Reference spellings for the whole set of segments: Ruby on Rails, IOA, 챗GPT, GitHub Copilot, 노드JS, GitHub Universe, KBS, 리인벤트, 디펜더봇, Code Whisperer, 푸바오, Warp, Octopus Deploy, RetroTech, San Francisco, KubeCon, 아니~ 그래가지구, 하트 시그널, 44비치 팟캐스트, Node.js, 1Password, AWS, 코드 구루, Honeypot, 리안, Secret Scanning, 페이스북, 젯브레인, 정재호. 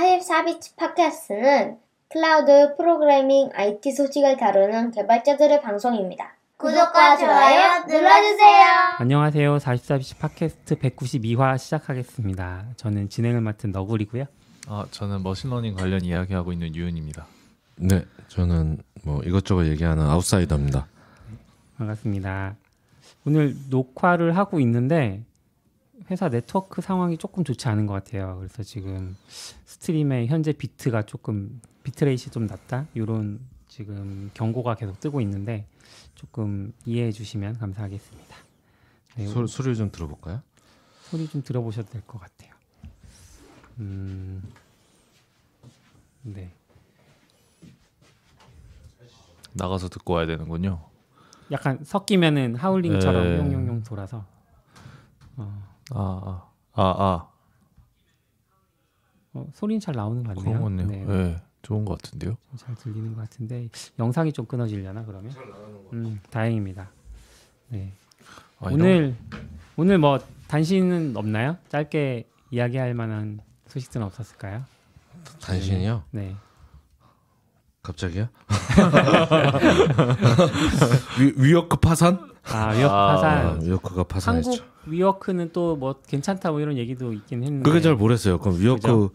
44비치 팟캐스트는 클라우드 프로그래밍 IT 소식을 다루는 개발자들의 방송입니다. 구독과 좋아요 눌러주세요. 안녕하세요. 44비치 팟캐스트 192화 시작하겠습니다. 저는 진행을 맡은 너구리고요. 저는 머신러닝 관련 이야기하고 있는 유은입니다. 네, 저는 뭐 이것저것 얘기하는 아웃사이더입니다. 반갑습니다. 오늘 녹화를 하고 있는데 회사 네트워크 상황이 조금 좋지 않은 것 같아요. 그래서 지금 스트림에 현재 비트가 조금 비트레이시 좀 낮다 이런 지금 경고가 계속 뜨고 있는데 조금 이해해 주시면 감사하겠습니다. 네, 소리를 좀 들어볼까요? 소리 좀 들어보셔도 될 것 같아요. 네. 나가서 듣고 와야 되는군요. 약간 섞이면은 하울링처럼 용용용 돌아서. 소리는 잘 나오는 것 같네요. 그런 것 같네요. 네, 좋은 것 같은데요. 잘 들리는 것 같은데 영상이 좀 끊어지려나 그러면? 잘 나가는 것 같아요. 다행입니다. 네. 오늘 뭐 단신은 없나요? 짧게 이야기할 만한 소식들은 없었을까요? 단신이요? 네. 갑자기요? 위워크 파산? 위워크가 파산했죠. 한국 위워크는 또 뭐 괜찮다 뭐 이런 얘기도 있긴 했는데 그게 잘 모르겠어요. 그럼 위워크 그죠?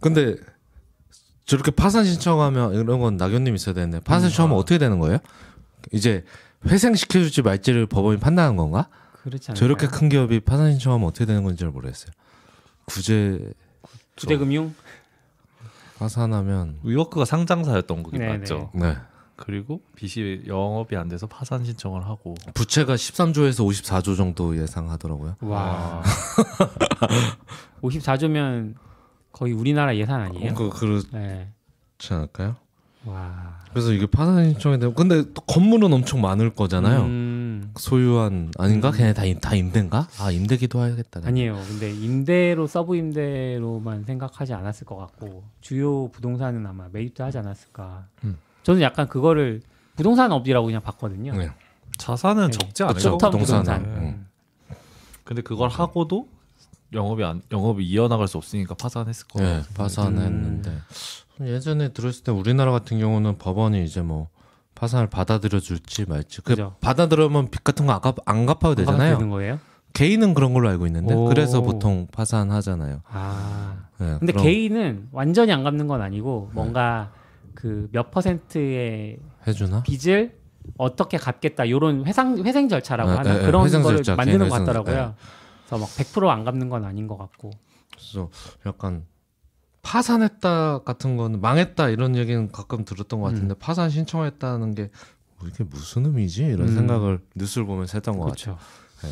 근데 저렇게 파산 신청하면 이런 건 낙연님 있어야 되는데 파산 신청하면 어떻게 되는 거예요? 이제 회생시켜줄지 말지를 법원이 판단한 건가? 그렇지 않아요. 저렇게 큰 기업이 파산 신청하면 어떻게 되는 건지 잘 모르겠어요. 구제금융? 파산하면 위워크가 상장사였던 거기 맞죠? 네. 그리고 빚이 영업이 안 돼서 파산 신청을 하고 부채가 13조에서 54조 정도 예상하더라고요. 와. 54조면 거의 우리나라 예산 아니에요? 그렇지 않을까요? 와. 그래서 이게 파산 신청이 되면 근데 또 건물은 엄청 많을 거잖아요. 소유한 아닌가? 걔네 다 임대인가? 아 임대기도 해야겠다. 아니에요. 근데 임대로 서브 임대로만 생각하지 않았을 것 같고 주요 부동산은 아마 매입도 하지 않았을까. 저는 약간 그거를 부동산 업이라고 그냥 봤거든요. 네. 자산은 적지 않아요. 부동산은. 근데 그걸 하고도 영업이 이어나갈 수 없으니까 파산했을 거예요. 네, 파산했는데 예전에 들었을 때 우리나라 같은 경우는 법원이 이제 뭐 파산을 받아들여 줄지 말지. 그죠. 받아들여면 빚 같은 거 안 갚아도 되잖아요. 되는 거예요? 개인은 그런 걸로 알고 있는데 그래서 보통 파산하잖아요. 네, 근데 개인은 완전히 안 갚는 건 아니고 뭔가 그 몇 퍼센트의 해주나? 빚을 어떻게 갚겠다 이런 회생 절차라고 하는 그런 거를 만드는 것 같더라고요. 그래서 막 100% 안 갚는 건 아닌 것 같고. 그래서 약간 파산했다 같은 건 망했다 이런 얘기는 가끔 들었던 것 같은데 파산 신청했다는 게 이게 무슨 의미지? 이런 생각을 뉴스를 보면서 했던 것 같아요. 네.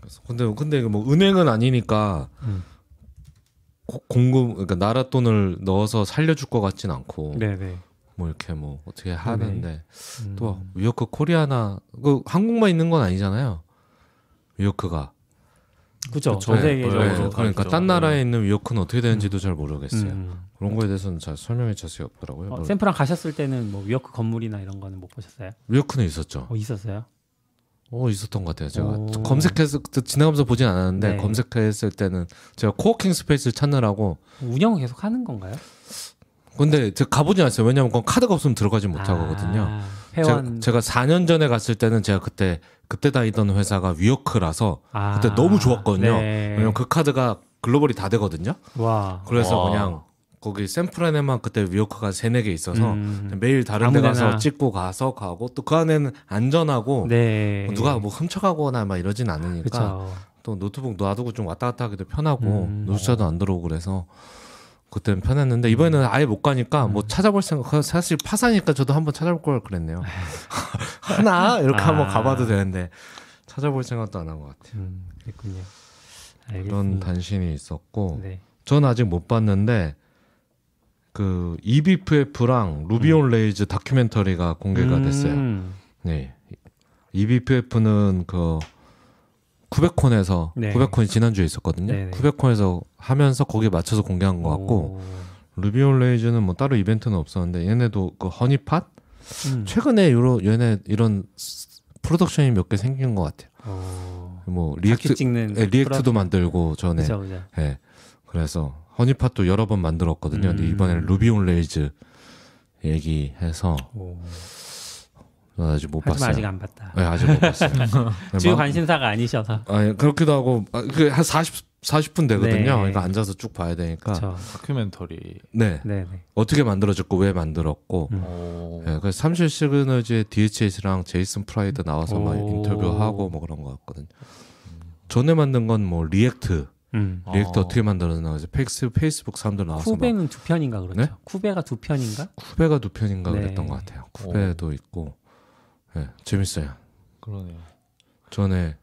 그래서 근데 뭐 은행은 아니니까. 그러니까 나라 돈을 넣어서 살려줄 것 같진 않고, 네네. 뭐 이렇게 뭐 어떻게 하는데 또 위워크 코리아나 그 한국만 있는 건 아니잖아요. 위워크가 그죠? 전 세계적으로 그러니까 딴 나라에 있는 위워크는 어떻게 되는지도 잘 모르겠어요. 그런 거에 대해서는 잘 설명이 자세히 없더라고요. 샌프란 가셨을 때는 뭐 위워크 건물이나 이런 거는 못 보셨어요? 위워크는 있었죠. 있었어요? 있었던 것 같아요. 제가 검색해서 지나가면서 보진 않았는데 검색했을 때는 제가 코워킹 스페이스를 찾느라고 운영을 계속 하는 건가요? 근데 제가 가보진 않았어요. 왜냐하면 그건 카드가 없으면 들어가지 못하거든요. 제가 4년 전에 갔을 때는 제가 그때 다니던 회사가 위워크라서 그때 너무 좋았거든요. 네. 왜냐면 그 카드가 글로벌이 다 되거든요. 와. 그래서 그냥 거기 샌프란에만 그때 위워크가 3-4개 있어서 매일 다른 데 가서 찍고 가고 또 그 안에는 안전하고 누가 뭐 훔쳐가거나 막 이러진 않으니까 또 노트북 놔두고 좀 왔다 갔다 하기도 편하고 노숙자도 안 들어오고 그래서 그때는 편했는데 이번에는 아예 못 가니까 뭐 찾아볼 생각 사실 파산이니까 저도 한번 찾아볼 걸 그랬네요. 하나 이렇게 한번 가봐도 되는데 찾아볼 생각도 안 한 것 같아요. 그랬군요. 그런 단신이 있었고 전 아직 못 봤는데 그 eBPF랑 루비 온 레일즈 다큐멘터리가 공개가 됐어요. 네, eBPF는 그 쿠베콘에서 쿠베콘이 지난주에 있었거든요. 쿠베콘에서 하면서 거기에 맞춰서 공개한 것 같고 루비 온 레일즈는 뭐 따로 이벤트는 없었는데 얘네도 그 허니팟 최근에 얘네 이런 프로덕션이 몇 개 생긴 것 같아요. 뭐 리액트 찍는 예, 리액트도 만들고 전에 그쵸, 그쵸. 예, 그래서 허니팟도 여러 번 만들었거든요. 근데 이번에는 루비 온 레일즈 얘기해서 아직 못 봤어요. 아직 안 봤다. 네, 아직 못 봤어요. 지금 관심사가 아니셔서. 아, 그렇기도 하고 그 한 40분 되거든요. 네. 그러니까 앉아서 쭉 봐야 되니까. 그쵸. 다큐멘터리. 네. 네. 어떻게 만들어졌고 왜 만들었고. 네, 그래서 3실 시그너즈의 DHH랑 제이슨 프라이드 나와서 막 인터뷰하고 뭐 그런 거 같거든요. 전에 만든 건 뭐 리액트. 리액터 어떻게 만들었나 이제 페이스북 사람들 나와서 쿠베는 두 편인가 그렇죠? 네? 쿠베가 두 편인가 네. 그랬던 것 같아요. 쿠베도 있고 네, 재밌어요. 그러네요. 전에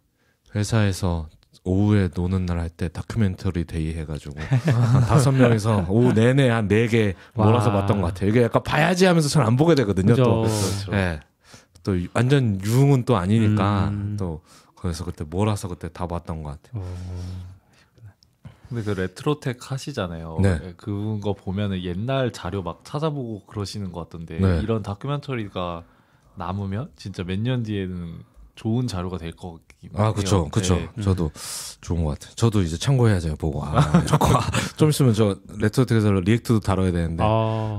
회사에서 오후에 노는 날 할 때 다큐멘터리 데이 해가지고 5명이서 오후 내내 한 4개 몰아서 봤던 것 같아요. 이게 약간 봐야지 하면서 잘 안 보게 되거든요. 그죠. 또 그렇죠. 네. 또 완전 유흥은 또 아니니까 또 그래서 그때 몰아서 그때 다 봤던 것 같아요. 근데 그 레트로텍 하시잖아요. 네. 그거 보면은 옛날 자료 막 찾아보고 그러시는 것 같던데 네. 이런 다큐멘터리가 남으면 진짜 몇 년 뒤에는 좋은 자료가 될 것 같긴 해요. 아, 그렇죠, 그렇죠. 네. 저도 좋은 것 같아요. 저도 이제 참고해야죠. 보고 좀 있으면 저 레트로텍에서 리액트도 다뤄야 되는데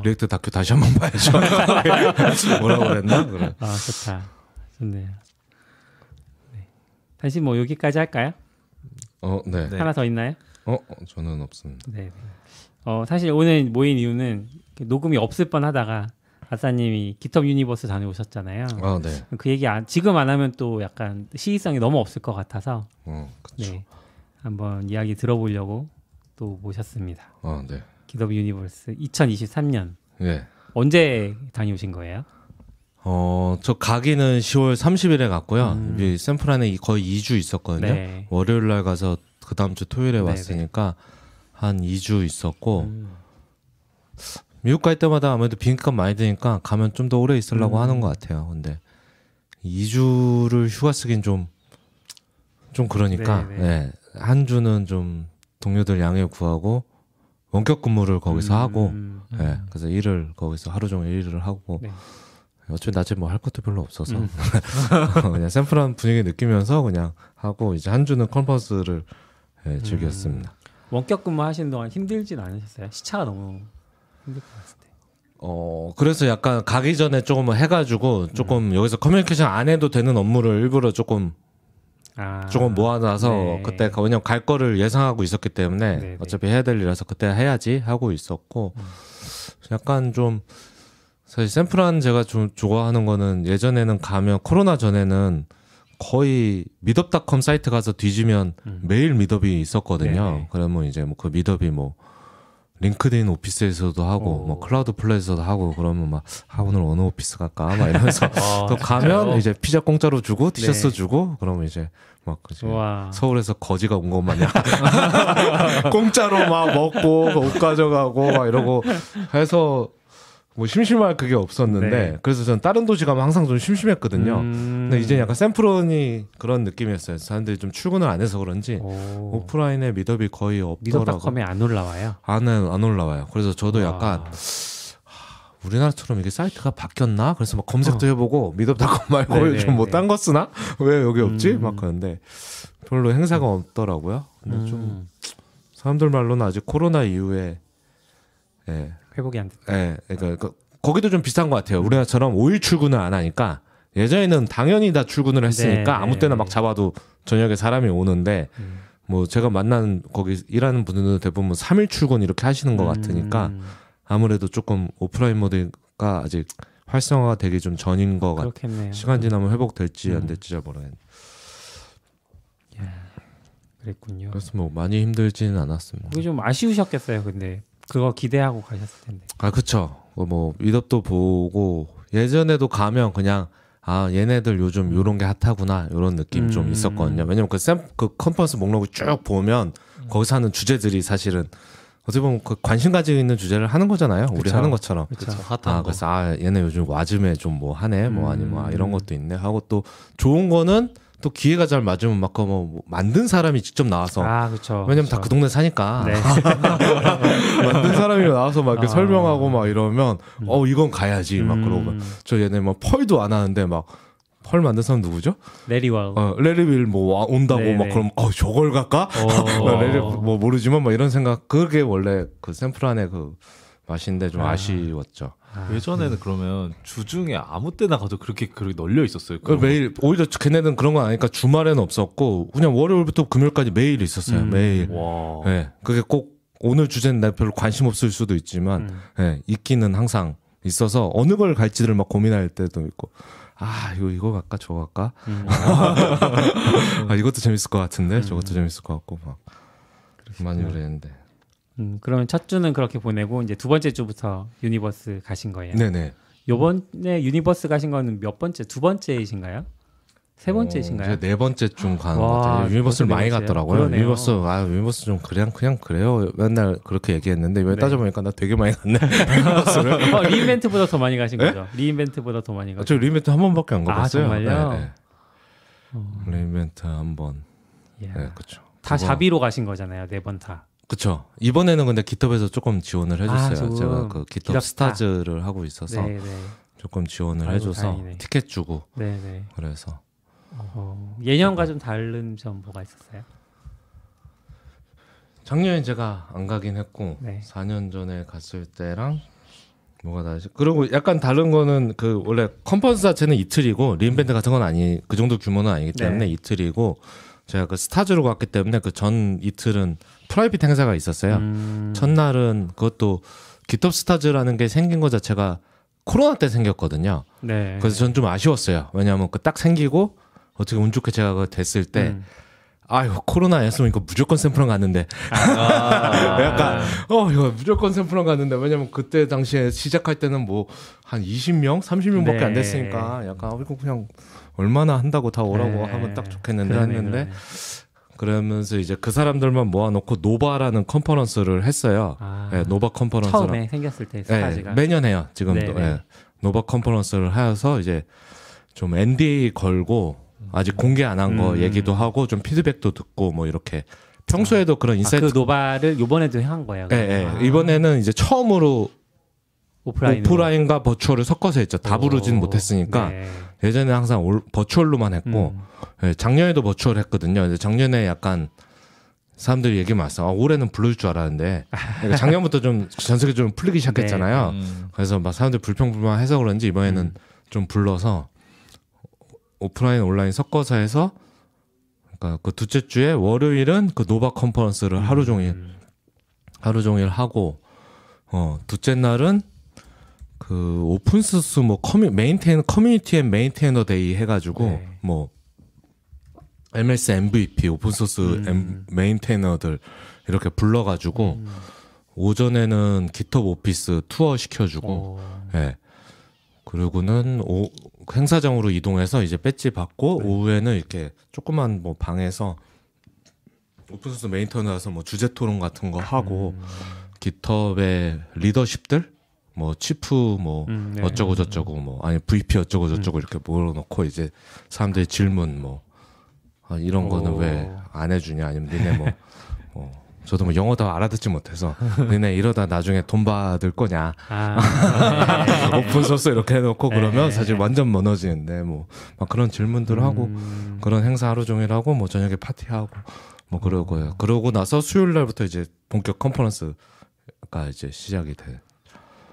리액트 다큐 다시 한번 봐야죠. 뭐라고 그랬나? 그래. 아, 좋다. 좋네요. 네. 다시 뭐 여기까지 할까요? 네. 하나 더 있나요? 저는 없습니다. 네. 사실 오늘 모인 이유는 녹음이 없을 뻔하다가 아싸님이 GitHub 유니버스 다녀오셨잖아요. 아, 네. 그 얘기 지금 안 하면 또 약간 시의성이 너무 없을 것 같아서 그렇죠. 네. 한번 이야기 들어보려고 또 모셨습니다. 네. GitHub 유니버스 2023년 네. 언제 다녀오신 거예요? 저 가기는 10월 30일에 갔고요. 샌프란에 거의 2주 있었거든요. 네. 월요일날 가서 그 다음 주 토요일에 네네. 왔으니까 한 2주 있었고 미국 갈 때마다 아무래도 비행값 많이 드니까 가면 좀 더 오래 있으려고 하는 것 같아요. 근데 2주를 휴가 쓰긴 좀 그러니까 네. 한 주는 좀 동료들 양해 구하고 원격 근무를 거기서 하고 네. 그래서 일을 거기서 하루 종일 일을 하고 네. 어차피 낮에 뭐 할 것도 별로 없어서 그냥 샌프란 분위기 느끼면서 그냥 하고 이제 한 주는 컨퍼런스를 예, 즐겼습니다. 원격 근무 하시는 동안 힘들진 않으셨어요? 시차가 너무 힘들 것 같을 때. 그래서 약간 가기 전에 조금 해가지고 조금 여기서 커뮤니케이션 안 해도 되는 업무를 일부러 조금 모아놔서 네. 그때 왜냐면 갈 거를 예상하고 있었기 때문에 네네. 어차피 해야 될 일이라서 그때 해야지 하고 있었고 약간 좀 사실 샌프란 제가 좀 좋아하는 거는 예전에는 가면 코로나 전에는 거의 미덥닷컴 사이트 가서 뒤지면 매일 미덥이 있었거든요. 네네. 그러면 이제 뭐 그 미덥이 뭐 링크드인 오피스에서도 하고 뭐 클라우드 플레이에서도 하고 그러면 막 오늘 어느 오피스 갈까 막 이러면서 또 가면 이제 피자 공짜로 주고 티셔츠 네. 주고 그러면 이제 막 서울에서 거지가 온 것 마냥 공짜로 막 먹고 옷 가져가고 막 이러고 해서 뭐 심심할 그게 없었는데 네. 그래서 전 다른 도시 가면 항상 좀 심심했거든요. 근데 이제 약간 샌프론이 그런 느낌이었어요. 사람들이 좀 출근을 안 해서 그런지 오프라인에 미덥이 거의 없더라고요. 미덥닷컴에 안 올라와요? 안 올라와요. 그래서 저도 약간 우리나라처럼 이게 사이트가 바뀌었나? 그래서 막 검색도 해보고 미덥닷컴 말고 좀 뭐 딴 거 쓰나? 왜 여기 없지? 막 그런데 별로 행사가 없더라고요. 근데 좀 사람들 말로는 아직 코로나 이후에 회복이 안 됐다. 네, 그러니까 거기도 좀 비슷한 것 같아요. 우리나라처럼 5일 출근을 안 하니까 예전에는 당연히 다 출근을 했으니까 네, 아무 때나 막 잡아도 저녁에 사람이 오는데 뭐 제가 만난 거기 일하는 분들은 대부분 3일 출근 이렇게 하시는 것 같으니까 아무래도 조금 오프라인 모델가 아직 활성화가 되기 좀 전인 것 같아요. 시간 지나면 회복될지 안 될지 잘 모르겠네요. 그랬군요. 그래서 뭐 많이 힘들지는 않았습니다. 그게 좀 아쉬우셨겠어요, 근데. 그거 기대하고 가셨을 텐데. 아, 그쵸. 뭐 미덥도 보고 예전에도 가면 그냥 얘네들 요즘 요런 게 핫하구나 요런 느낌 좀 있었거든요. 왜냐면 그 컨퍼런스 목록을 쭉 보면 거기서 하는 주제들이 사실은 어떻게 보면 그 관심 가지고 있는 주제를 하는 거잖아요. 그쵸. 우리 하는 것처럼. 그쵸. 핫한 거. 그래서 얘네 요즘 와즘에 좀 뭐 하네 뭐 아니면 이런 것도 있네 하고 또 좋은 거는 또 기회가 잘 맞으면 막 뭐 만든 사람이 직접 나와서 그쵸, 왜냐면 다 그 동네 사니까 네. 만든 사람이 나와서 막 이렇게 설명하고 막 이러면 이건 가야지 막 그러고 저 얘네 막 펄도 안 하는데 막 헐 만든 사람 누구죠? 레리와 레리빌 뭐 온다고 네네. 막 그럼 저걸 갈까? 레리 뭐 모르지만 막 이런 생각. 그게 원래 그 샘플 안에 그 맛인데 좀 아쉬웠죠. 예전에는 그러면 주중에 아무 때나 가도 그렇게 널려 있었어요. 매일 오히려 걔네는 그런 건 아니까 주말에는 없었고 그냥 월요일부터 금요일까지 매일 있었어요. 매일. 와. 네, 그게 꼭 오늘 주제는 내가 별로 관심 없을 수도 있지만 네, 있기는 항상 있어서 어느 걸 갈지를 막 고민할 때도 있고 이거 갈까 저거 갈까 이것도 재밌을 것 같은데 저것도 재밌을 것 같고 막 많이 그랬는데. 그러면 첫 주는 그렇게 보내고 이제 두 번째 주부터 유니버스 가신 거예요. 네네. 요번에 유니버스 가신 거는 몇 번째? 두 번째이신가요? 세 번째이신가요? 네 번째 쯤 가는 것 같아요. 유니버스를 많이 갔더라고요. 그러네요. 유니버스 좀 그냥 그래요. 맨날 그렇게 얘기했는데 이번에 따져보니까 나 되게 많이 갔네. 유니버스를. 리인벤트보다 더 많이 가신 거죠? 리인벤트보다 더 많이 가죠. 저 리인벤트 한 번밖에 안 가봤어요. 정말요? 네, 네. 리인벤트 한 번. 예, 네, 그렇죠. 다 자비로 가신 거잖아요. 네 번 다. 그렇죠. 이번에는 근데 깃허브에서 조금 지원을 해줬어요. 제가 그 깃허브 스타즈를 하고 있어서 네네. 조금 지원을 해줘서 다행이네. 티켓 주고 네네. 그래서 예년과 좀 다른 점 뭐가 있었어요? 작년에 제가 안 가긴 했고 4년 전에 갔을 때랑 뭐가 다르지? 그리고 약간 다른 거는 그 원래 컨퍼런스 자체는 이틀이고 리인벤트 같은 건 아니 그 정도 규모는 아니기 때문에 이틀이고 제가 그 스타즈로 갔기 때문에 그 전 이틀은 프라이빗 행사가 있었어요. 첫날은 그것도 깃허브 스타즈라는 게 생긴 거 자체가 코로나 때 생겼거든요. 네. 그래서 전 좀 아쉬웠어요. 왜냐하면 그 딱 생기고 어떻게 운 좋게 제가 그 됐을 때 코로나 안 했으면 이거 무조건 샘플런 갔는데 약간 이거 무조건 샘플런 갔는데 왜냐면 그때 당시에 시작할 때는 뭐 한 20명? 30명밖에 안 됐으니까 약간 이거 그냥 얼마나 한다고 다 오라고 하면 딱 좋겠는데 했는데 그러면서 이제 그 사람들만 모아놓고 노바라는 컨퍼런스를 했어요. 노바 컨퍼런스 처음에 생겼을 때 스타즈가 매년 해요. 지금도 노바 컨퍼런스를 해서 이제 좀 NDA 걸고 아직 공개 안 한 거 얘기도 하고 좀 피드백도 듣고 뭐 이렇게 평소에도 그런 인사이트 그 노바를 이번에도 한 거예요. 이번에는 이제 처음으로 오프라인과 버추얼을 섞어서 했죠. 다 부르진 못했으니까 예전에 항상 버추얼로만 했고 작년에도 버추얼 했거든요. 작년에 약간 사람들이 얘기 많았어. 올해는 부를 줄 알았는데 그러니까 작년부터 좀 전세계 좀 풀리기 시작했잖아요. 그래서 막 사람들 불평불만해서 그런지 이번에는 좀 불러서 오프라인 온라인 섞어서 해서 그러니까 그 둘째 주에 월요일은 그 노바 컨퍼런스를 하루 종일 하고 둘째 날은 그 오픈소스 뭐 커뮤니티 앤 메인테이너 데이 해가지고 뭐 MS MVP 오픈소스 메인테이너들 이렇게 불러가지고 오전에는 깃허브 오피스 투어 시켜주고 그리고는 행사장으로 이동해서 이제 배지 받고 오후에는 이렇게 조그만 뭐 방에서 오픈소스 메인테이너 와서 뭐 주제 토론 같은 거 하고 깃허브의 리더십들 뭐 치프 뭐 어쩌고 저쩌고 뭐 아니 VP 어쩌고 저쩌고 이렇게 모아놓고 이제 사람들이 질문 뭐 이런 거는 왜 안 해주냐 아니면 니네 뭐 저도 뭐 영어 다 알아듣지 못해서 니네 이러다 나중에 돈 받을 거냐 오픈소스 이렇게 해놓고 그러면 사실 완전 무너지는데 뭐 막 그런 질문들 하고 그런 행사 하루 종일 하고 뭐 저녁에 파티하고 뭐 그러고요. 그러고 나서 수요일 날부터 이제 본격 컨퍼런스가 이제 시작이 돼.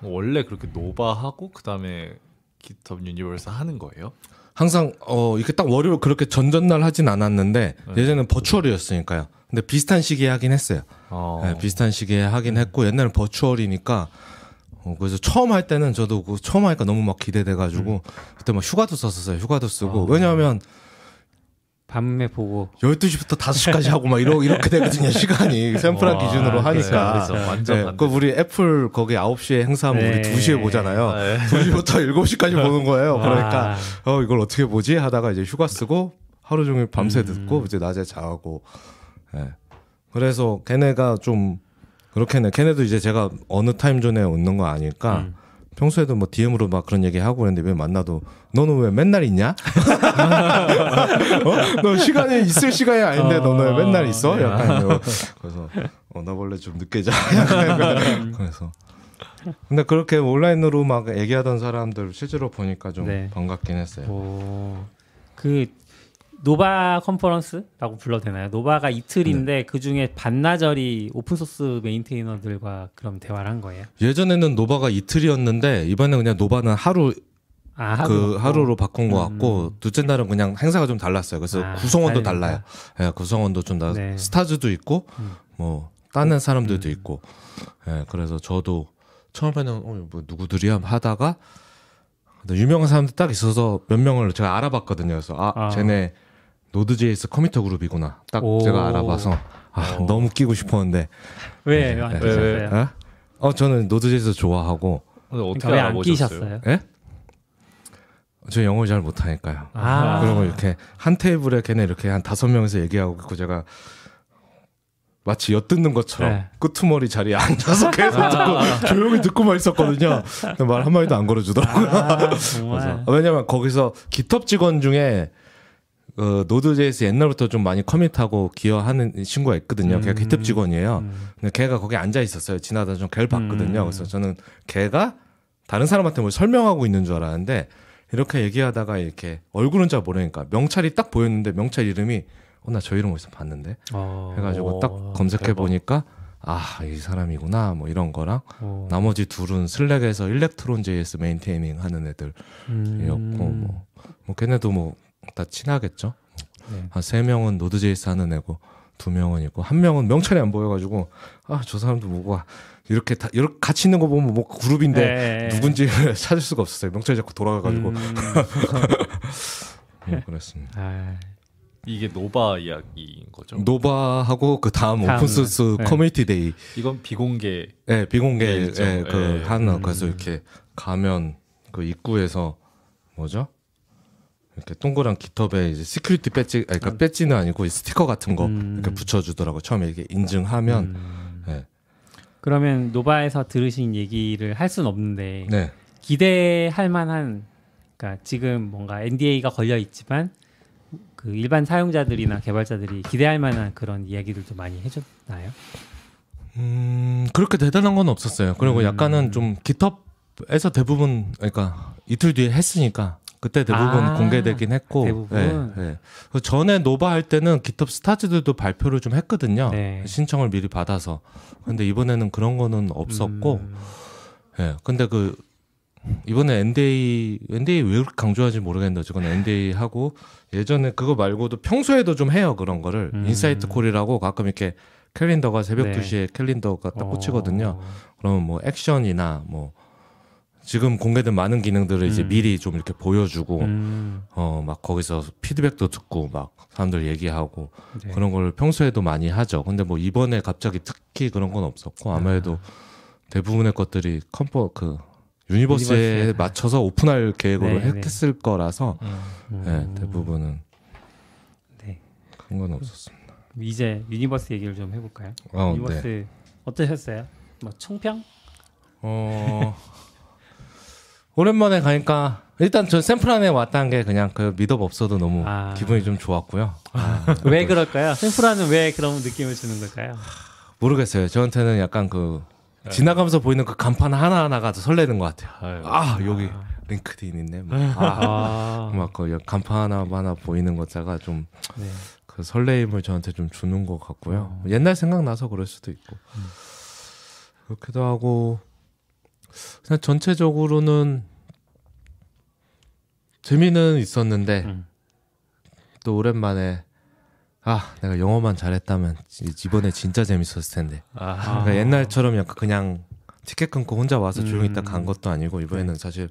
원래 그렇게 노바하고 그 다음에 깃허브 유니버스 하는 거예요? 항상 이렇게 딱 월요일 그렇게 전전날 하진 않았는데 예전에는 버추얼이었으니까요. 근데 비슷한 시기에 하긴 했어요. 비슷한 시기에 하긴 했고 옛날에는 버추얼이니까 그래서 처음 할 때는 저도 처음 하니까 너무 막 기대돼가지고 그때 막 휴가도 썼었어요. 휴가도 쓰고 왜냐하면 밤에 보고 12시부터 5시까지 하고 막 이렇게 되거든요. 시간이 샌프란 기준으로 하니까 그래서 그 우리 애플 거기 9시에 행사하면 우리 2시에 보잖아요. 2시부터 7시까지 보는 거예요. 그러니까 이걸 어떻게 보지 하다가 이제 휴가 쓰고 하루 종일 밤새 듣고 이제 낮에 자고 그래서 걔네가 좀 그렇겠네. 걔네도 이제 제가 어느 타임존에 있는 거 아니까 평소에도 뭐 DM으로 막 그런 얘기 하고 그랬는데 왜 만나도 너는 왜 맨날 있냐? 너 시간이 있을 시간이 아닌데 너는 왜 맨날 있어? 약간 그래서 나 원래 좀 늦게 자. 그래서 근데 그렇게 온라인으로 막 얘기하던 사람들 실제로 보니까 좀 반갑긴 했어요. 그 노바 컨퍼런스라고 불러도 되나요? 노바가 이틀인데 네. 그 중에 반나절이 오픈소스 메인테이너들과 그럼 대화를 한 거예요? 예전에는 노바가 이틀이었는데 이번에 그냥 노바는 하루 하루로 바꾼 것 같고 둘째 날은 그냥 행사가 좀 달랐어요. 그래서 구성원도 달라요. 예, 구성원도 좀 네. 스타즈도 있고 뭐 다른 사람들도 있고 예, 그래서 저도 처음에는 뭐 누구들이야 하다가 유명한 사람들 딱 있어서 몇 명을 제가 알아봤거든요. 그래서 쟤네 노드JS 커미터 그룹이구나 딱 제가 알아봐서 너무 끼고 싶었는데 왜? 네. 저는 노드JS 좋아하고 어떻게 왜 안 끼셨어요? 예? 저 영어를 잘 못하니까요. 그리고 이렇게 한 테이블에 걔네 이렇게 한 5명에서 얘기하고 있고 제가 마치 엿듣는 것처럼 네. 끄트머리 자리에 앉아서 계속 듣고 조용히 듣고만 있었거든요. 근데 말 한마디도 안 걸어주더라고요. 정말. 왜냐면 거기서 깃헙 직원 중에 노드JS 옛날부터 좀 많이 커밋하고 기여하는 친구가 있거든요. 걔가 깃헙 직원이에요. 근데 걔가 거기 앉아 있었어요. 지나다 좀 걔를 봤거든요. 그래서 저는 걔가 다른 사람한테 뭘 설명하고 있는 줄 알았는데 이렇게 얘기하다가 이렇게 얼굴은 잘 모르니까 명찰이 딱 보였는데 명찰 이름이 나 저 이름 어디서 봤는데 해가지고 딱 검색해 보니까 이 사람이구나 뭐 이런 거랑 나머지 둘은 슬랙에서 일렉트론 JS 메인테이닝 하는 애들이었고 뭐 걔네도 뭐 다 친하겠죠. 네. 한 3명은 노드 JS 하는 애고 2명은 있고 1명은 명찰이 안 보여가지고 저 사람도 뭐가 이렇게 다 이렇게 같이 있는 거 보면 뭐 그룹인데 누군지 찾을 수가 없었어요. 명찰이 자꾸 돌아가가지고 그랬습니다. 이게 노바 이야기인 거죠? 노바하고 그 다음 오픈소스 네. 커뮤니티 데이 이건 비공개 비공개 하나 그래서 이렇게 가면 그 입구에서 뭐죠? 이렇게 동그란 깃허브에 이제 시큐리티 배지 그러니까 배지는 아니고 스티커 같은 거 이렇게 붙여주더라고. 처음에 이렇게 인증하면 네. 그러면 노바에서 들으신 얘기를 할 수는 없는데 네. 기대할 만한 그러니까 지금 뭔가 NDA가 걸려 있지만 그 일반 사용자들이나 개발자들이 기대할 만한 그런 이야기들도 많이 해줬나요? 그렇게 대단한 건 없었어요. 그리고 약간은 좀 깃헙에서 대부분 그러니까 이틀 뒤에 했으니까 그때 대부분 공개되긴 했고 대부분. 예, 예. 그 전에 노바 할 때는 깃헙 스타즈들도 발표를 좀 했거든요. 네. 신청을 미리 받아서. 근데 이번에는 그런 거는 없었고 예, 근데 그 이번에 NDA 왜 그렇게 강조하는지 모르겠는데 저건 NDA 하고 예전에 그거 말고도 평소에도 좀 해요 그런 거를 인사이트 콜이라고 가끔 이렇게 캘린더가 새벽 네. 2시에 캘린더가 딱 꽂히거든요. 그러면 뭐 액션이나 뭐 지금 공개된 많은 기능들을 이제 미리 좀 이렇게 보여주고 막 거기서 피드백도 듣고 막 사람들 얘기하고 네. 그런 걸 평소에도 많이 하죠. 근데 뭐 이번에 갑자기 특히 그런 건 없었고 아무래도 대부분의 것들이 유니버스에 맞춰서 오픈할 계획으로 했을 거라서 네, 대부분은 네. 그런 건 없었습니다. 이제 유니버스 얘기를 좀 해볼까요? 유니버스 네. 어떠셨어요? 뭐 총평? 오랜만에 가니까 일단 저 샌프란에 왔다는 게 그냥 그 미덥 없어도 너무 기분이 좀 좋았고요. 왜 그럴까요? 샌프란은 왜 그런 느낌을 주는 걸까요? 모르겠어요. 저한테는 약간 그 지나가면서 보이는 그 간판 하나하나가 더 설레는 것 같아요. 여기 링크드인 있네. 막 그 간판 하나 보이는 것 자가 좀 그 설레임을 저한테 좀 주는 것 같고요. 옛날 생각나서 그럴 수도 있고. 그렇기도 하고 그냥 전체적으로는 재미는 있었는데 또 오랜만에 내가 영어만 잘했다면 이번에 진짜 재밌었을 텐데 그러니까 옛날처럼 약간 그냥 티켓 끊고 혼자 와서 조용히 있다 간 것도 아니고 이번에는 사실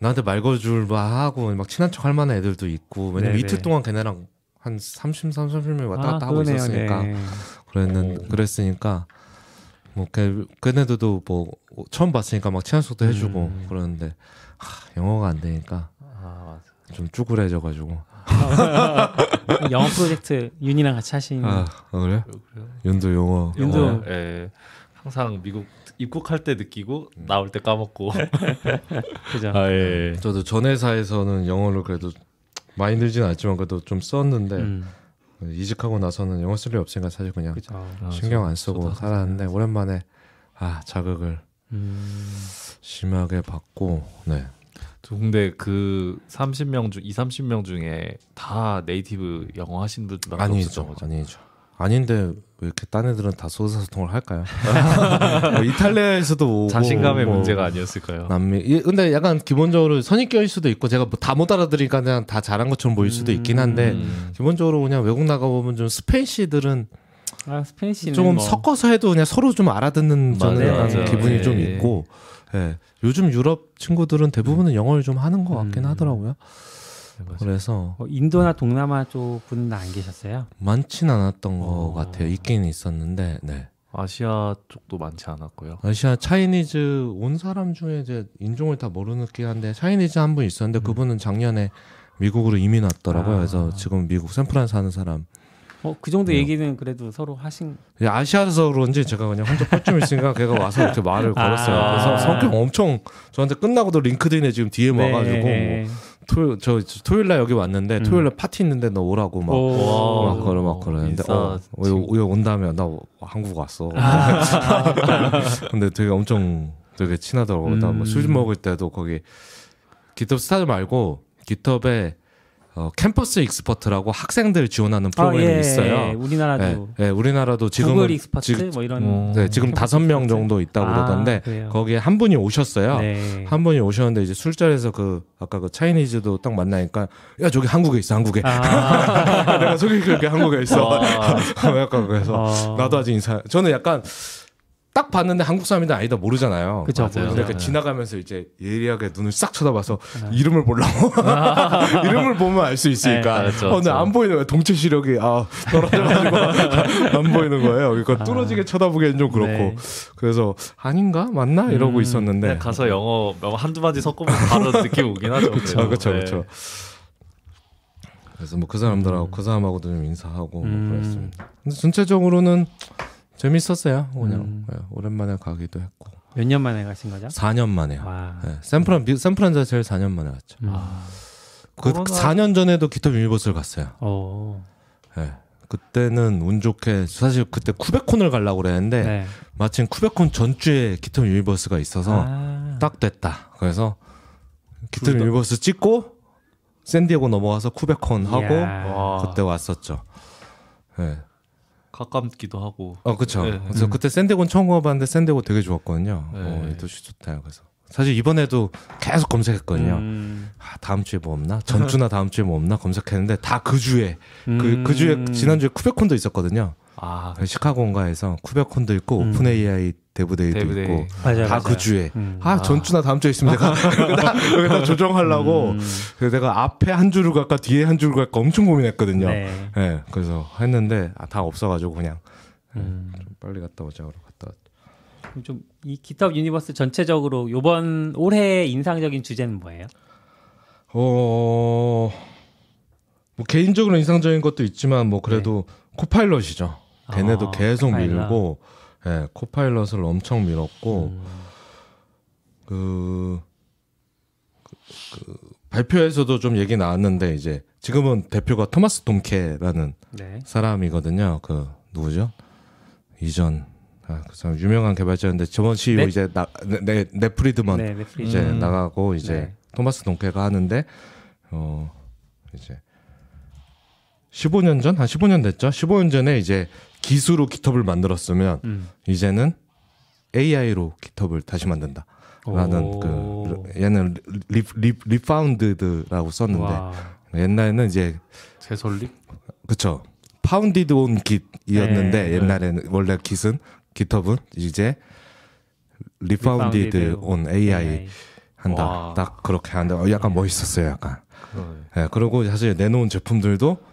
나한테 말 걸어줄 하고 막 친한 척 할 만한 애들도 있고 왜냐면 이틀 동안 걔네랑 한 30명 왔다 갔다 하고 있었으니까 그랬으니까 뭐 걔네들도 뭐 처음 봤으니까 막 친한 척도 해주고 그러는데 영어가 안 되니까 좀 쭈그레져가지고 영어 프로젝트 윤이랑 같이 하시는 그래요? 윤도 영어. 예. 항상 미국 입국할 때 느끼고 나올 때 까먹고 그죠? 예. 저도 전 회사에서는 영어를 그래도 많이 늘지는 않지만 그래도 좀 썼는데 이직하고 나서는 영어 쓸 일 없으니까 사실 그냥 신경 안 쓰고 살았는데 오랜만에 자극을 심하게 받고 네. 근데 그 30명 중 30명 중에 다 네이티브 영어 하신 분들 아니죠. 아니죠. 아닌데 왜 이렇게 딴 애들은 다 소사소통을 할까요? 뭐 이탈리아에서도 오고 자신감의 뭐 문제가 아니었을까요? 남미. 예, 근데 약간 기본적으로 선입견일 수도 있고 제가 뭐 다 못 알아들으니까 그냥 다 잘한 것처럼 보일 수도 있긴 한데 기본적으로 그냥 외국 나가 보면 좀 스페인시들은 조금 뭐 섞어서 해도 그냥 서로 좀 알아듣는 저는 약간 기분이 좀 있고 예. 요즘 유럽 친구들은 대부분은 영어를 좀 하는 것 같긴 하더라고요. 맞아요. 그래서 인도나 동남아 쪽 분은 안 계셨어요? 많진 않았던 것 같아요. 있긴 있었는데 네. 아시아 쪽도 많지 않았고요. 아시아 차이니즈 온 사람 중에 이제 인종을 다 모르는 게 한데 차이니즈 한 분 있었는데 그분은 작년에 미국으로 이민 왔더라고요. 그래서 지금 미국 샌프란 사는 사람. 그 정도 얘기는 그래도 서로 하신. 아시아에서 그런지 제가 그냥 혼자 뻘쭘 있으니까 걔가 와서 이렇게 말을 걸었어요. 그래서 성격 엄청 저한테 끝나고도 링크드인에 지금 DM 와가지고 뭐 토요일날 여기 왔는데 토요일날 파티 있는데 너 오라고 막 그러 막 그러는데 왜 온다며 나 한국 왔어. 근데 되게 엄청 되게 친하더라고요. 나 뭐 술 먹을 때도 거기 깃허브 스타즈 말고 깃허브에 캠퍼스 익스퍼트라고 학생들 지원하는 프로그램이 있어요. 예, 우리나라도. 예, 우리나라도 지금은 구글 익스퍼트 뭐 이런. 네, 지금 5명 정도 있다고 그러던데 그래요? 거기에 한 분이 오셨어요. 네. 한 분이 오셨는데 이제 술자리에서 그 아까 그 차이니즈도 딱 만나니까 야 저기 한국에 있어 한국에. 내가 소개해줄 게 한국에 있어. 약간 그래서 나도 아직 인사. 저는 약간. 딱 봤는데 한국 사람이든 아니다 모르잖아요. 그쵸, 그러니까 지나가면서 이제 예리하게 눈을 싹 쳐다봐서 이름을 보려고 이름을 보면 알 수 있으니까. 근데 안 보이는 거예요. 동체 시력이 떨어져가지고 안 보이는 거예요. 그러니까 뚫어지게 쳐다보기엔 좀 그렇고. 네. 그래서 아닌가 맞나 이러고 있었는데 가서 영어 한두 마디 섞으면 바로 느낌 오긴 하죠. 그렇죠, 그렇죠. 그래서 뭐 그 사람들하고 그 사람하고도 좀 인사하고 뭐 그랬습니다. 근데 전체적으로는 재밌었어요. 그냥 네, 오랜만에 가기도 했고. 몇 년 만에 가신 거죠? 4년 만에요. 네, 샌프란 자체를 4년 만에 갔죠. 그 4년 전에도 GitHub 유니버스를 갔어요. 네, 그때는 운 좋게 사실 그때 쿠베콘을 가려고 그랬는데 네. 마침 쿠베콘 전주에 GitHub 유니버스가 있어서 딱 됐다. 그래서 GitHub 유니버스 찍고 샌디에고 넘어가서 쿠베콘 하고 그때 왔었죠. 네. 가깝기도 하고. 그렇죠. 네. 그래서 그때 샌디에고 처음 가봤는데 샌디에고 되게 좋았거든요. 네. 이 도시 좋다. 그래서 사실 이번에도 계속 검색했거든요. 다음 주에 뭐 없나? 전주나 다음 주에 뭐 없나? 검색했는데 다 그 주에 그 주에 지난주에 쿠베콘도 있었거든요. 시카고인가에서 쿠베콘도 있고 오픈 AI 데브데이도 있고 다 그 주에 전주나 다음 주에 있으면 내가 여기다 조정하려고 내가 앞에 한 줄을 갈까 뒤에 한 줄을 갈까 엄청 고민했거든요. 네. 네, 그래서 했는데 다 없어가지고 그냥 좀 빨리 갔다 오자 그러고 갔다 왔죠. 좀 이 GitHub 유니버스 전체적으로 이번 올해 인상적인 주제는 뭐예요? 뭐 개인적으로 인상적인 것도 있지만 뭐 그래도 네. 코파일럿이죠. 걔네도 계속 코파일럿. 밀고, 예, 코파일럿을 엄청 밀었고, 발표에서도 좀 얘기 나왔는데, 이제, 지금은 대표가 토마스 돔케라는 네. 사람이거든요. 누구죠? 그 사람 유명한 개발자였는데, 저번 CEO 이제, 프리드먼 네, 이제 나가고, 이제, 네. 토마스 돔케가 하는데, 이제, 15년 전? 한 15년 됐죠? 15년 전에 이제 기수로 깃허브를 만들었으면 이제는 AI로 깃허브를 다시 만든다. 라는 얘는 리파운드드라고 썼는데 옛날에는 이제 재설립? 그쵸. 파운디드 온 깃이었는데 네, 옛날에는 원래 깃허브는 이제 리파운디드 온 AI 한다. 딱 그렇게 한다. 약간 멋있었어요. 약간. 네, 그리고 사실 내놓은 제품들도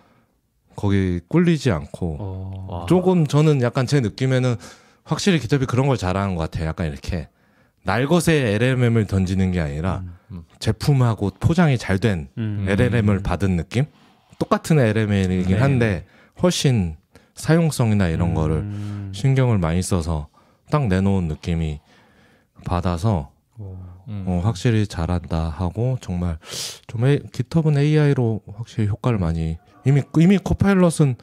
거기 꿀리지 않고 조금 저는 약간 제 느낌에는 확실히 GitHub이 그런 걸 잘하는 것 같아요. 약간 이렇게 날것에 LLM을 던지는 게 아니라 제품하고 포장이 잘된 LLM을 받은 느낌? 똑같은 LLM이긴 한데 훨씬 사용성이나 이런 거를 신경을 많이 써서 딱 내놓은 느낌이 받아서 확실히 잘한다 하고 정말 좀 GitHub은 AI로 확실히 효과를 많이 이미 코파일럿은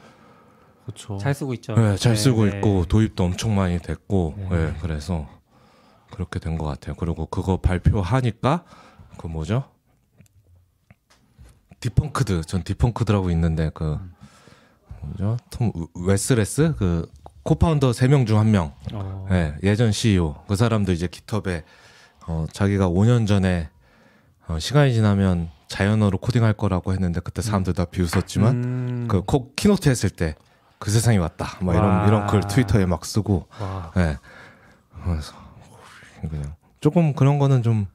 그쵸. 잘 쓰고 있죠. 네, 잘 쓰고 있고 도입도 엄청 많이 됐고 네, 그래서 그렇게 된 것 같아요. 그리고 그거 발표하니까 그 뭐죠? 디펑크드, 전 디펑크드라고 있는데 그 뭐죠? 톰 웨스레스 그 코파운더 3명 중 1명. 네, 예전 CEO. 그 사람도 이제 깃허브에 자기가 5년 전에 시간이 지나면 자연어로 코딩할 거라고 했는데 그때 사람들 다 비웃었지만 그 키노트 했을 때 그 세상이 왔다. 막 이런 글 트위터에 막 쓰고. 네. 그래서 그냥 조금 그런 거는 좀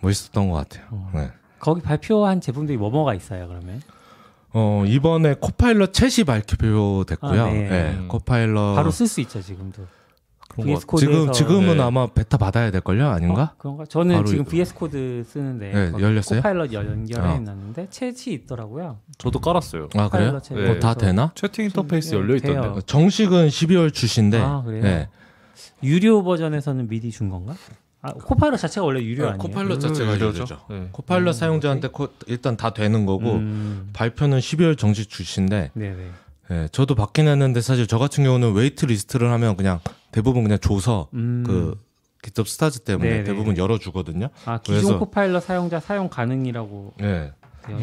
멋있었던 것 같아요. 네. 거기 발표한 제품들이 뭐가 있어요, 그러면? 이번에 코파일럿 챗이 발표됐고요. 아, 네. 네, 코파일럿 바로 쓸 수 있죠, 지금도. VS 코드에서 지금은 네. 아마 베타 받아야 될 걸요, 아닌가? 그런가? 저는 지금 VS 코드 쓰는데 열렸어요. 코파일럿 연결해놨는데 챗이 있더라고요. 저도 깔았어요. 아 그래요? 네. 뭐 다 되나? 채팅 인터페이스 열려 있던데. 정식은 12월 출시인데. 아 그래요? 네. 유료 버전에서는 미리 준 건가? 아, 코파일럿 자체가 원래 유료 아니에요? 코파일럿 자체가 유료죠. 네. 코파일럿 사용자한테 일단 다 되는 거고 발표는 12월 정식 출시인데 네, 저도 받긴 했는데 사실 저 같은 경우는 웨이트 리스트를 하면 그냥 대부분 그냥 줘서 그 깃허브 스타즈 때문에 대부분 열어주거든요. 아, 기존 코파일럿 사용자 사용 가능이라고. 네.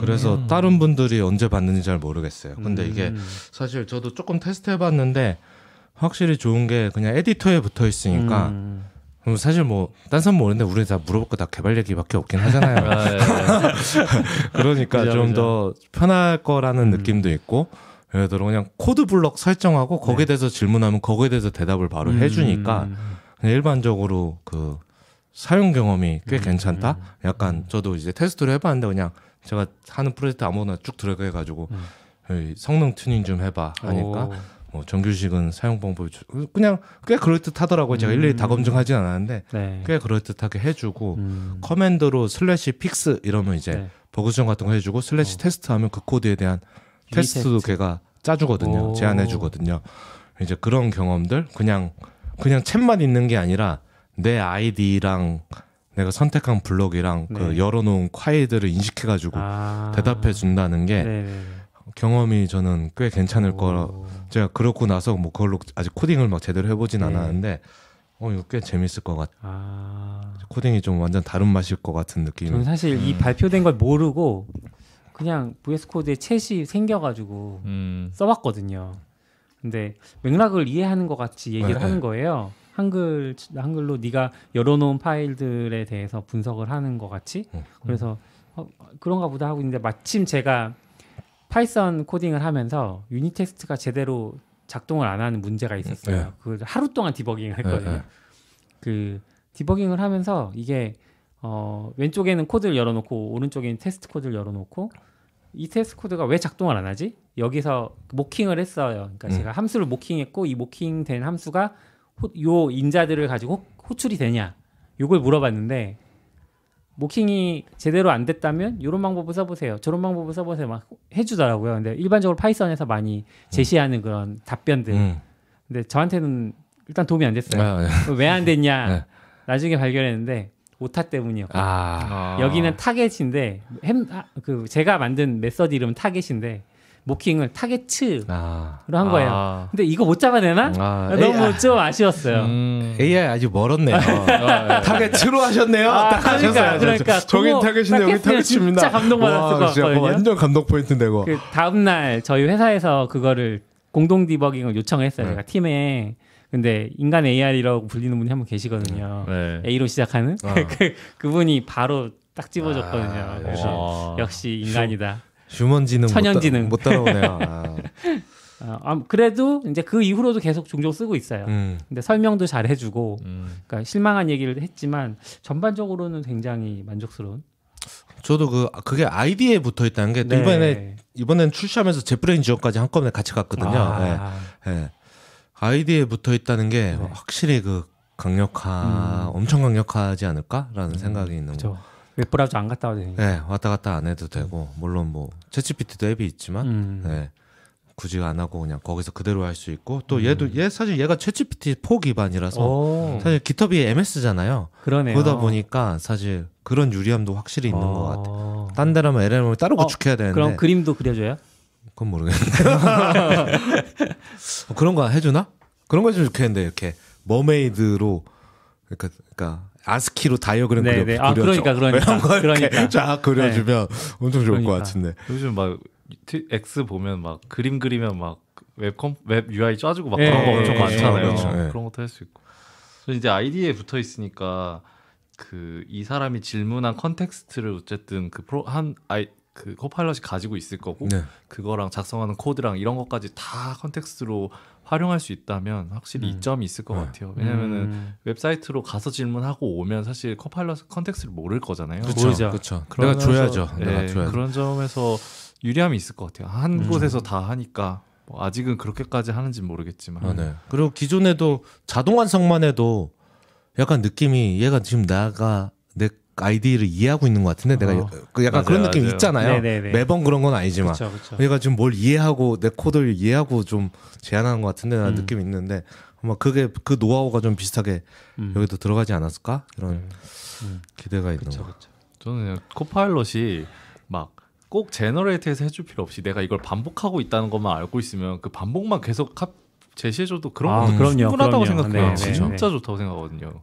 그래서 다른 분들이 언제 받는지 잘 모르겠어요. 근데 이게 사실 저도 조금 테스트해봤는데 확실히 좋은 게 그냥 에디터에 붙어 있으니까 사실 뭐 딴 사람 모르는데 우리 다 물어볼 거 다 개발 얘기밖에 없긴 하잖아요. 아, 예, 예. 그러니까 좀 더 편할 거라는 느낌도 있고 예를 들어 그냥 코드 블럭 설정하고 거기에 대해서 질문하면 거기에 대해서 대답을 바로 해주니까 그냥 일반적으로 그 사용 경험이 꽤 괜찮다. 약간 저도 이제 테스트를 해봤는데 그냥 제가 하는 프로젝트 아무거나 쭉 들어가가지고 성능 튜닝 좀 해봐 하니까 뭐 정규식은 사용 방법이 그냥 꽤 그럴듯하더라고요. 제가 일일이 다 검증하진 않았는데 꽤 그럴듯하게 해주고 커맨드로 / 픽스 이러면 이제 버그 수정 같은 거 해주고 / 테스트 하면 그 코드에 대한 테스트도 걔가 짜주거든요. 제안해주거든요. 이제 그런 경험들 그냥 챗만 있는 게 아니라 내 아이디랑 내가 선택한 블럭이랑 그 열어놓은 콰이들을 인식해가지고 대답해준다는 게 경험이 저는 꽤 괜찮을 거라 제가 그렇고 나서 뭐 그걸로 아직 코딩을 막 제대로 해보진 않았는데 이거 꽤 재밌을 것 같아. 코딩이 좀 완전 다른 맛일 것 같은 느낌. 저는 사실 이 발표된 걸 모르고 그냥 VS 코드에 챗이 생겨가지고 써봤거든요. 근데 맥락을 이해하는 것 같이 얘기를 하는 거예요. 한글로 네가 열어놓은 파일들에 대해서 분석을 하는 것 같이. 그래서 그런가 보다 하고 있는데 마침 제가 파이썬 코딩을 하면서 유니텍스트가 제대로 작동을 안 하는 문제가 있었어요. 그걸 하루 동안 디버깅을 했거든요. 그 디버깅을 하면서 이게 왼쪽에는 코드를 열어놓고 오른쪽에는 테스트 코드를 열어놓고 이 테스트 코드가 왜 작동을 안 하지? 여기서 모킹을 했어요. 그러니까 제가 함수를 모킹했고 이 모킹된 함수가 요 인자들을 가지고 호출이 되냐? 요걸 물어봤는데 모킹이 제대로 안 됐다면 이런 방법을 써보세요. 저런 방법을 써보세요. 막 해주더라고요. 근데 일반적으로 파이썬에서 많이 제시하는 그런 답변들. 근데 저한테는 일단 도움이 안 됐어요. 왜 안 됐냐? 나중에 발견했는데 오타 때문이었고 여기는 타겟인데 그 제가 만든 메서드 이름은 타겟인데 모킹을 타겟츠로 한 거예요. 근데 이거 못 잡아내나? 너무 좀 아쉬웠어요. AI 아직 멀었네요. 타겟츠로 하셨네요. 그러니까 저긴 타겟인데 여기 타겟츠입니다. 진짜 감동받았을 것 같거든요. 완전 감동 포인트인데 이거. 그 다음날 저희 회사에서 그거를 공동 디버깅을 요청했어요. 제가 팀에. 근데 인간 AR이라고 불리는 분이 한 분 계시거든요. A로 시작하는 그분이 바로 딱 집어줬거든요. 그래서 역시 인간이다. 휴먼지능 천연지능 못 따라오네요. 그래도 이제 그 이후로도 계속 종종 쓰고 있어요. 근데 설명도 잘 해주고 그러니까 실망한 얘기를 했지만 전반적으로는 굉장히 만족스러운. 저도 그게 아이디에 붙어 있다는 게 이번엔 출시하면서 젯브레인 지원까지 한꺼번에 같이 갔거든요. 아이디에 붙어 있다는 게 확실히 그 엄청 강력하지 않을까라는 생각이 있는 거죠. 웹브라우저 안 갔다 와도 되니까. 왔다 갔다 안 해도 되고 물론 뭐 챗GPT도 앱이 있지만 굳이 안 하고 그냥 거기서 그대로 할 수 있고 또 얘도 사실 얘가 챗GPT 4 기반이라서 사실 깃허브이 MS잖아요. 그러네요. 그러다 보니까 사실 그런 유리함도 확실히 있는 것 같아요. 딴 데라면 LLM을 따로 구축해야 되는데 그럼 그림도 그려줘요? 그건 모르겠는데 그런 거 해주나? 그런 거 해주면 좋겠는데 이렇게 머메이드로 그러니까 ASCII로 다이어그램 그려줘. 아, 그러니까. 쫙 그려주면 네. 엄청 좋을 그러니까. 것 같은데. 요즘 막 X 보면 막 그림 그리면 막 웹 UI 짜주고 막 네. 그런 거 엄청 네. 많잖아요. 그렇죠. 네. 그런 것도 할 수 있고. 그래서 이제 아이디에 붙어 있으니까 그 이 사람이 질문한 컨텍스트를 어쨌든 그 그 코파일럿이 가지고 있을 거고 네. 그거랑 작성하는 코드랑 이런 것까지 다 컨텍스트로 활용할 수 있다면 확실히 이점이 있을 것 네. 같아요. 왜냐하면 웹사이트로 가서 질문하고 오면 사실 코파일럿 컨텍스트를 모를 거잖아요. 그렇죠. 내가 줘야죠. 네, 내가 줘야죠. 그런 점에서 유리함이 있을 것 같아요. 한 곳에서 다 하니까 뭐 아직은 그렇게까지 하는지는 모르겠지만 아, 네. 그리고 기존에도 자동 완성만 해도 약간 느낌이 얘가 지금 나가 내 아이디를 이해하고 있는 것 같은데 내가 약간 맞아요, 그런 느낌 맞아요. 있잖아요. 네네네. 매번 그런 건 아니지만 그쵸, 그쵸. 얘가 지금 뭘 이해하고 내 코드를 이해하고 좀 제안하는 것 같은데 라는 느낌이 있는데 아마 그게 그 노하우가 좀 비슷하게 여기도 들어가지 않았을까 이런 기대가 있는 거. 저는 코파일럿이 막 꼭 제너레이트에서 해줄 필요 없이 내가 이걸 반복하고 있다는 것만 알고 있으면 그 반복만 계속 제시해줘도 그런 것도 충분하다고 생각해요. 진짜 좋다고 생각하거든요.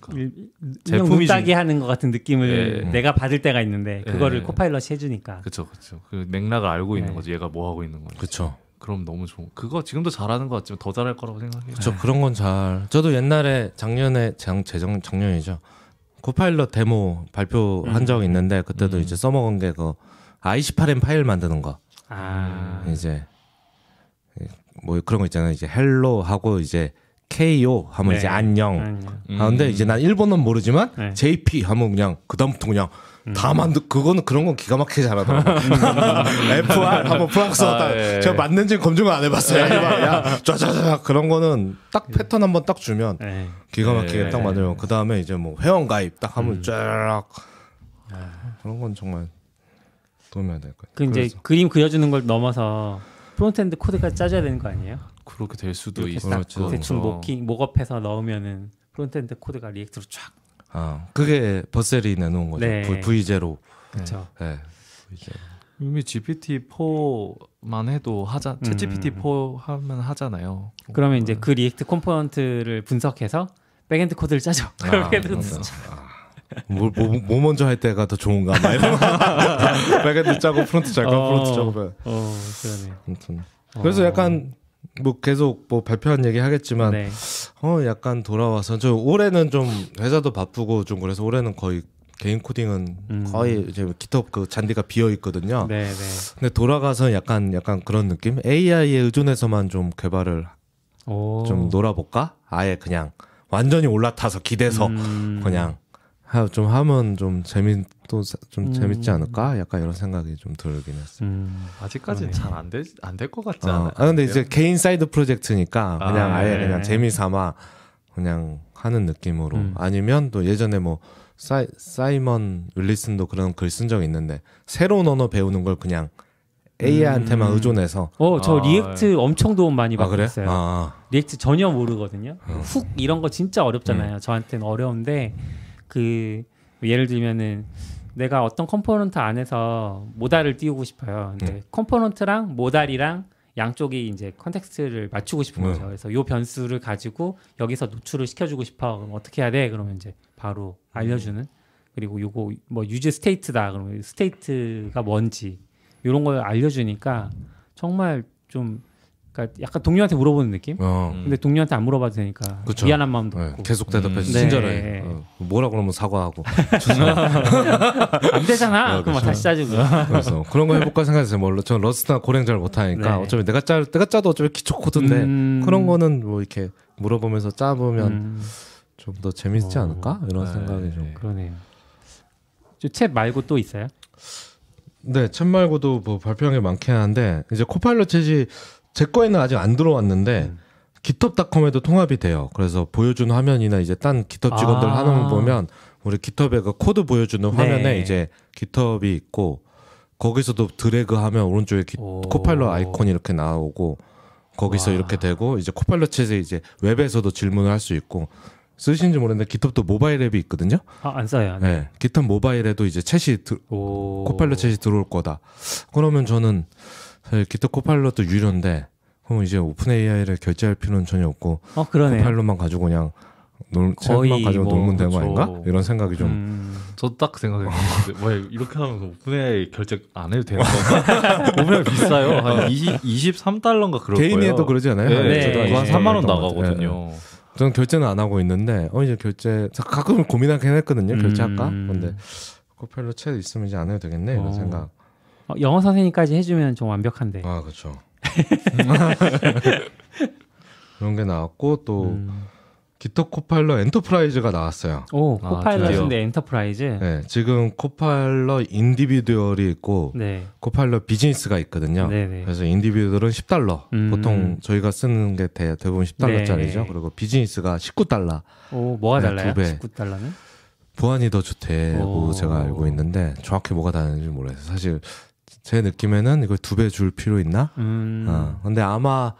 그러니까 제품이 따기 하는 것 같은 느낌을 네. 내가 받을 때가 있는데 그거를 네. 코파일럿이 해주니까 그렇죠. 그 맥락을 알고 있는 네. 거지. 얘가 뭐 하고 있는 거지. 그렇죠. 그럼 너무 좋은. 그거 지금도 잘하는 것 같지만 더 잘할 거라고 생각해요. 그렇죠. 그런 건 잘. 저도 옛날에 작년이죠. 코파일럿 데모 발표한 적이 있는데 그때도 이제 써먹은 게 그 i18m 파일 만드는 거. 아. 이제 뭐 그런 거 있잖아요. 이제 헬로 하고 이제 KO 하면 네. 이제 안녕. 그런데 이제 난 일본어는 모르지만 네. JP 하면 그냥 그다음부터 그냥 다 만든 그거는 그런 건 기가 막히게 잘하더라고. FR 한번 프랑스어 딱 예. 제가 맞는지 검증을 안 해봤어요. 야, 짜자자 그런 거는 딱 패턴 한번 딱 주면 예. 기가 막히게 예. 딱 만들면 그 다음에 이제 뭐 회원 가입 딱 하면 쫙 그런 건 정말 도움이 안 될 거예요. 그 이제 그림 그려주는 걸 넘어서 프론트엔드 코드까지 짜줘야 되는 거 아니에요? 그렇게 될 수도 있어요. 대충 목업해서 넣으면은 프론트엔드 코드가 리액트로 쫙. 아, 그게 버셀이 내놓은 거죠. 네. V0. 그렇죠. 네. 이미 GPT4만 해도 챗GPT4 하면 하잖아요. 그러면 이제 그 리액트 컴포넌트를 분석해서 백엔드 코드를 짜죠. 그렇게도. 뭐 먼저 할 때가 더 좋은가? 백엔드 짜고 프론트 짜고 프론트 짜고. 그러네요. 아무튼. 그래서 약간. 뭐 계속 뭐 발표한 얘기 하겠지만 네. 약간 돌아와서 저 올해는 좀 회사도 바쁘고 좀 그래서 올해는 거의 개인 코딩은 거의 이제 깃허브 그 잔디가 비어 있거든요. 네, 네. 근데 돌아가서 약간 그런 느낌? AI에 의존해서만 좀 개발을 좀 놀아볼까? 아예 그냥 완전히 올라타서 기대서 그냥 좀 하면 좀 재밌지 않을까? 약간 이런 생각이 좀 들긴 했어요. 아직까지는 잘 안 될 것 같지 않아요? 아, 근데 이제 개인 사이드 프로젝트니까 그냥 아예 그냥 재미삼아 그냥 하는 느낌으로 아니면 또 예전에 뭐 사이먼 윌리슨도 그런 글 쓴 적이 있는데 새로운 언어 배우는 걸 그냥 AI한테만 의존해서 저 리액트 엄청 도움 많이 받았어요. 그래? 리액트 전혀 모르거든요. 훅 이런 거 진짜 어렵잖아요. 저한테는 어려운데 그 예를 들면은 내가 어떤 컴포넌트 안에서 모달을 띄우고 싶어요. 근데 컴포넌트랑 모달이랑 양쪽이 이제 컨텍스트를 맞추고 싶은 거죠. 그래서 요 변수를 가지고 여기서 노출을 시켜주고 싶어. 그럼 어떻게 해야 돼? 그러면 이제 바로 알려주는. 그리고 요거 뭐 유즈 스테이트다. 그러면 스테이트가 뭔지 이런 걸 알려주니까 정말 좀 그러니까 약간 동료한테 물어보는 느낌? 근데 동료한테 안 물어봐도 되니까 그쵸. 미안한 마음도 없고 계속 대답해서 친절해. 네. 뭐라 그러면 사과하고 안 되잖아. 그럼 다시 짜주고. 그래서 그런 거 해볼까 생각했어요. 뭐 저는 러스트나 고랭 잘 못하니까 네. 어차피 내가 짜도 어차피 기초 코드인데 그런 거는 뭐 이렇게 물어보면서 짜보면 좀 더 재밌지 않을까? 이런 생각이 좀 그러네요. 챗 말고 또 있어요? 네, 챗 말고도 뭐 발표한 게 많긴 한데 이제 코파일럿 챗이 제 거에는 아직 안 들어왔는데 github.com에도 통합이 돼요. 그래서 보여준 화면이나 이제 딴 GitHub 직원들 화면 보면 우리 GitHub의 그 코드 보여주는 네. 화면에 이제 GitHub이 있고 거기서도 드래그하면 오른쪽에 코파일럿 아이콘이 이렇게 나오고 거기서 이렇게 되고 이제 코파일럿 챗에 이제 웹에서도 질문을 할 수 있고 쓰시는지 모르겠는데 GitHub도 모바일 앱이 있거든요. 안 써요. 네, GitHub 모바일에도 이제 챗이 코파일럿 챗이 들어올 거다. 그러면 저는 기타 코파일럿도 유료인데 그럼 이제 오픈 AI를 결제할 필요는 전혀 없고 코파일럿만 가지고 그냥 책만 가지고 뭐, 놀면 되는 아닌가? 이런 생각이 좀. 저 딱 생각했는데 뭐 이렇게 하면서 오픈웨이 결제 안 해도 되는 건가? 오픈웨이 비싸요. 한 23달러인가 그럴 거예요. 개인에도 그러지 않아요? 네. 네. 한 3만 원 나가거든요. 네. 저는 결제는 안 하고 있는데 이제 결제 가끔 고민하긴 했거든요. 결제할까? 근데 코파일럿 챗 있으면 이제 안 해도 되겠네 이런 생각. 영어 선생님까지 해주면 좀 완벽한데. 아 그렇죠. 그런 게 나왔고 또 깃허브 코파일럿 엔터프라이즈가 나왔어요. 오, 코파일럿인데 엔터프라이즈? 네, 지금 코파일럿 인디비듀얼이 있고 네. 코파일럿 비즈니스가 있거든요. 네네. 그래서 인디비듀얼은 $10. 보통 저희가 쓰는 게 대부분 $10짜리죠. 네. 그리고 비즈니스가 $19. 오, 뭐가 네, 달라요? 2배. $19는? 보안이 더 좋대고 제가 알고 있는데 정확히 뭐가 다른지 모르겠어요. 사실 제 느낌에는 이걸 2배 줄 필요 있나? 근데 아마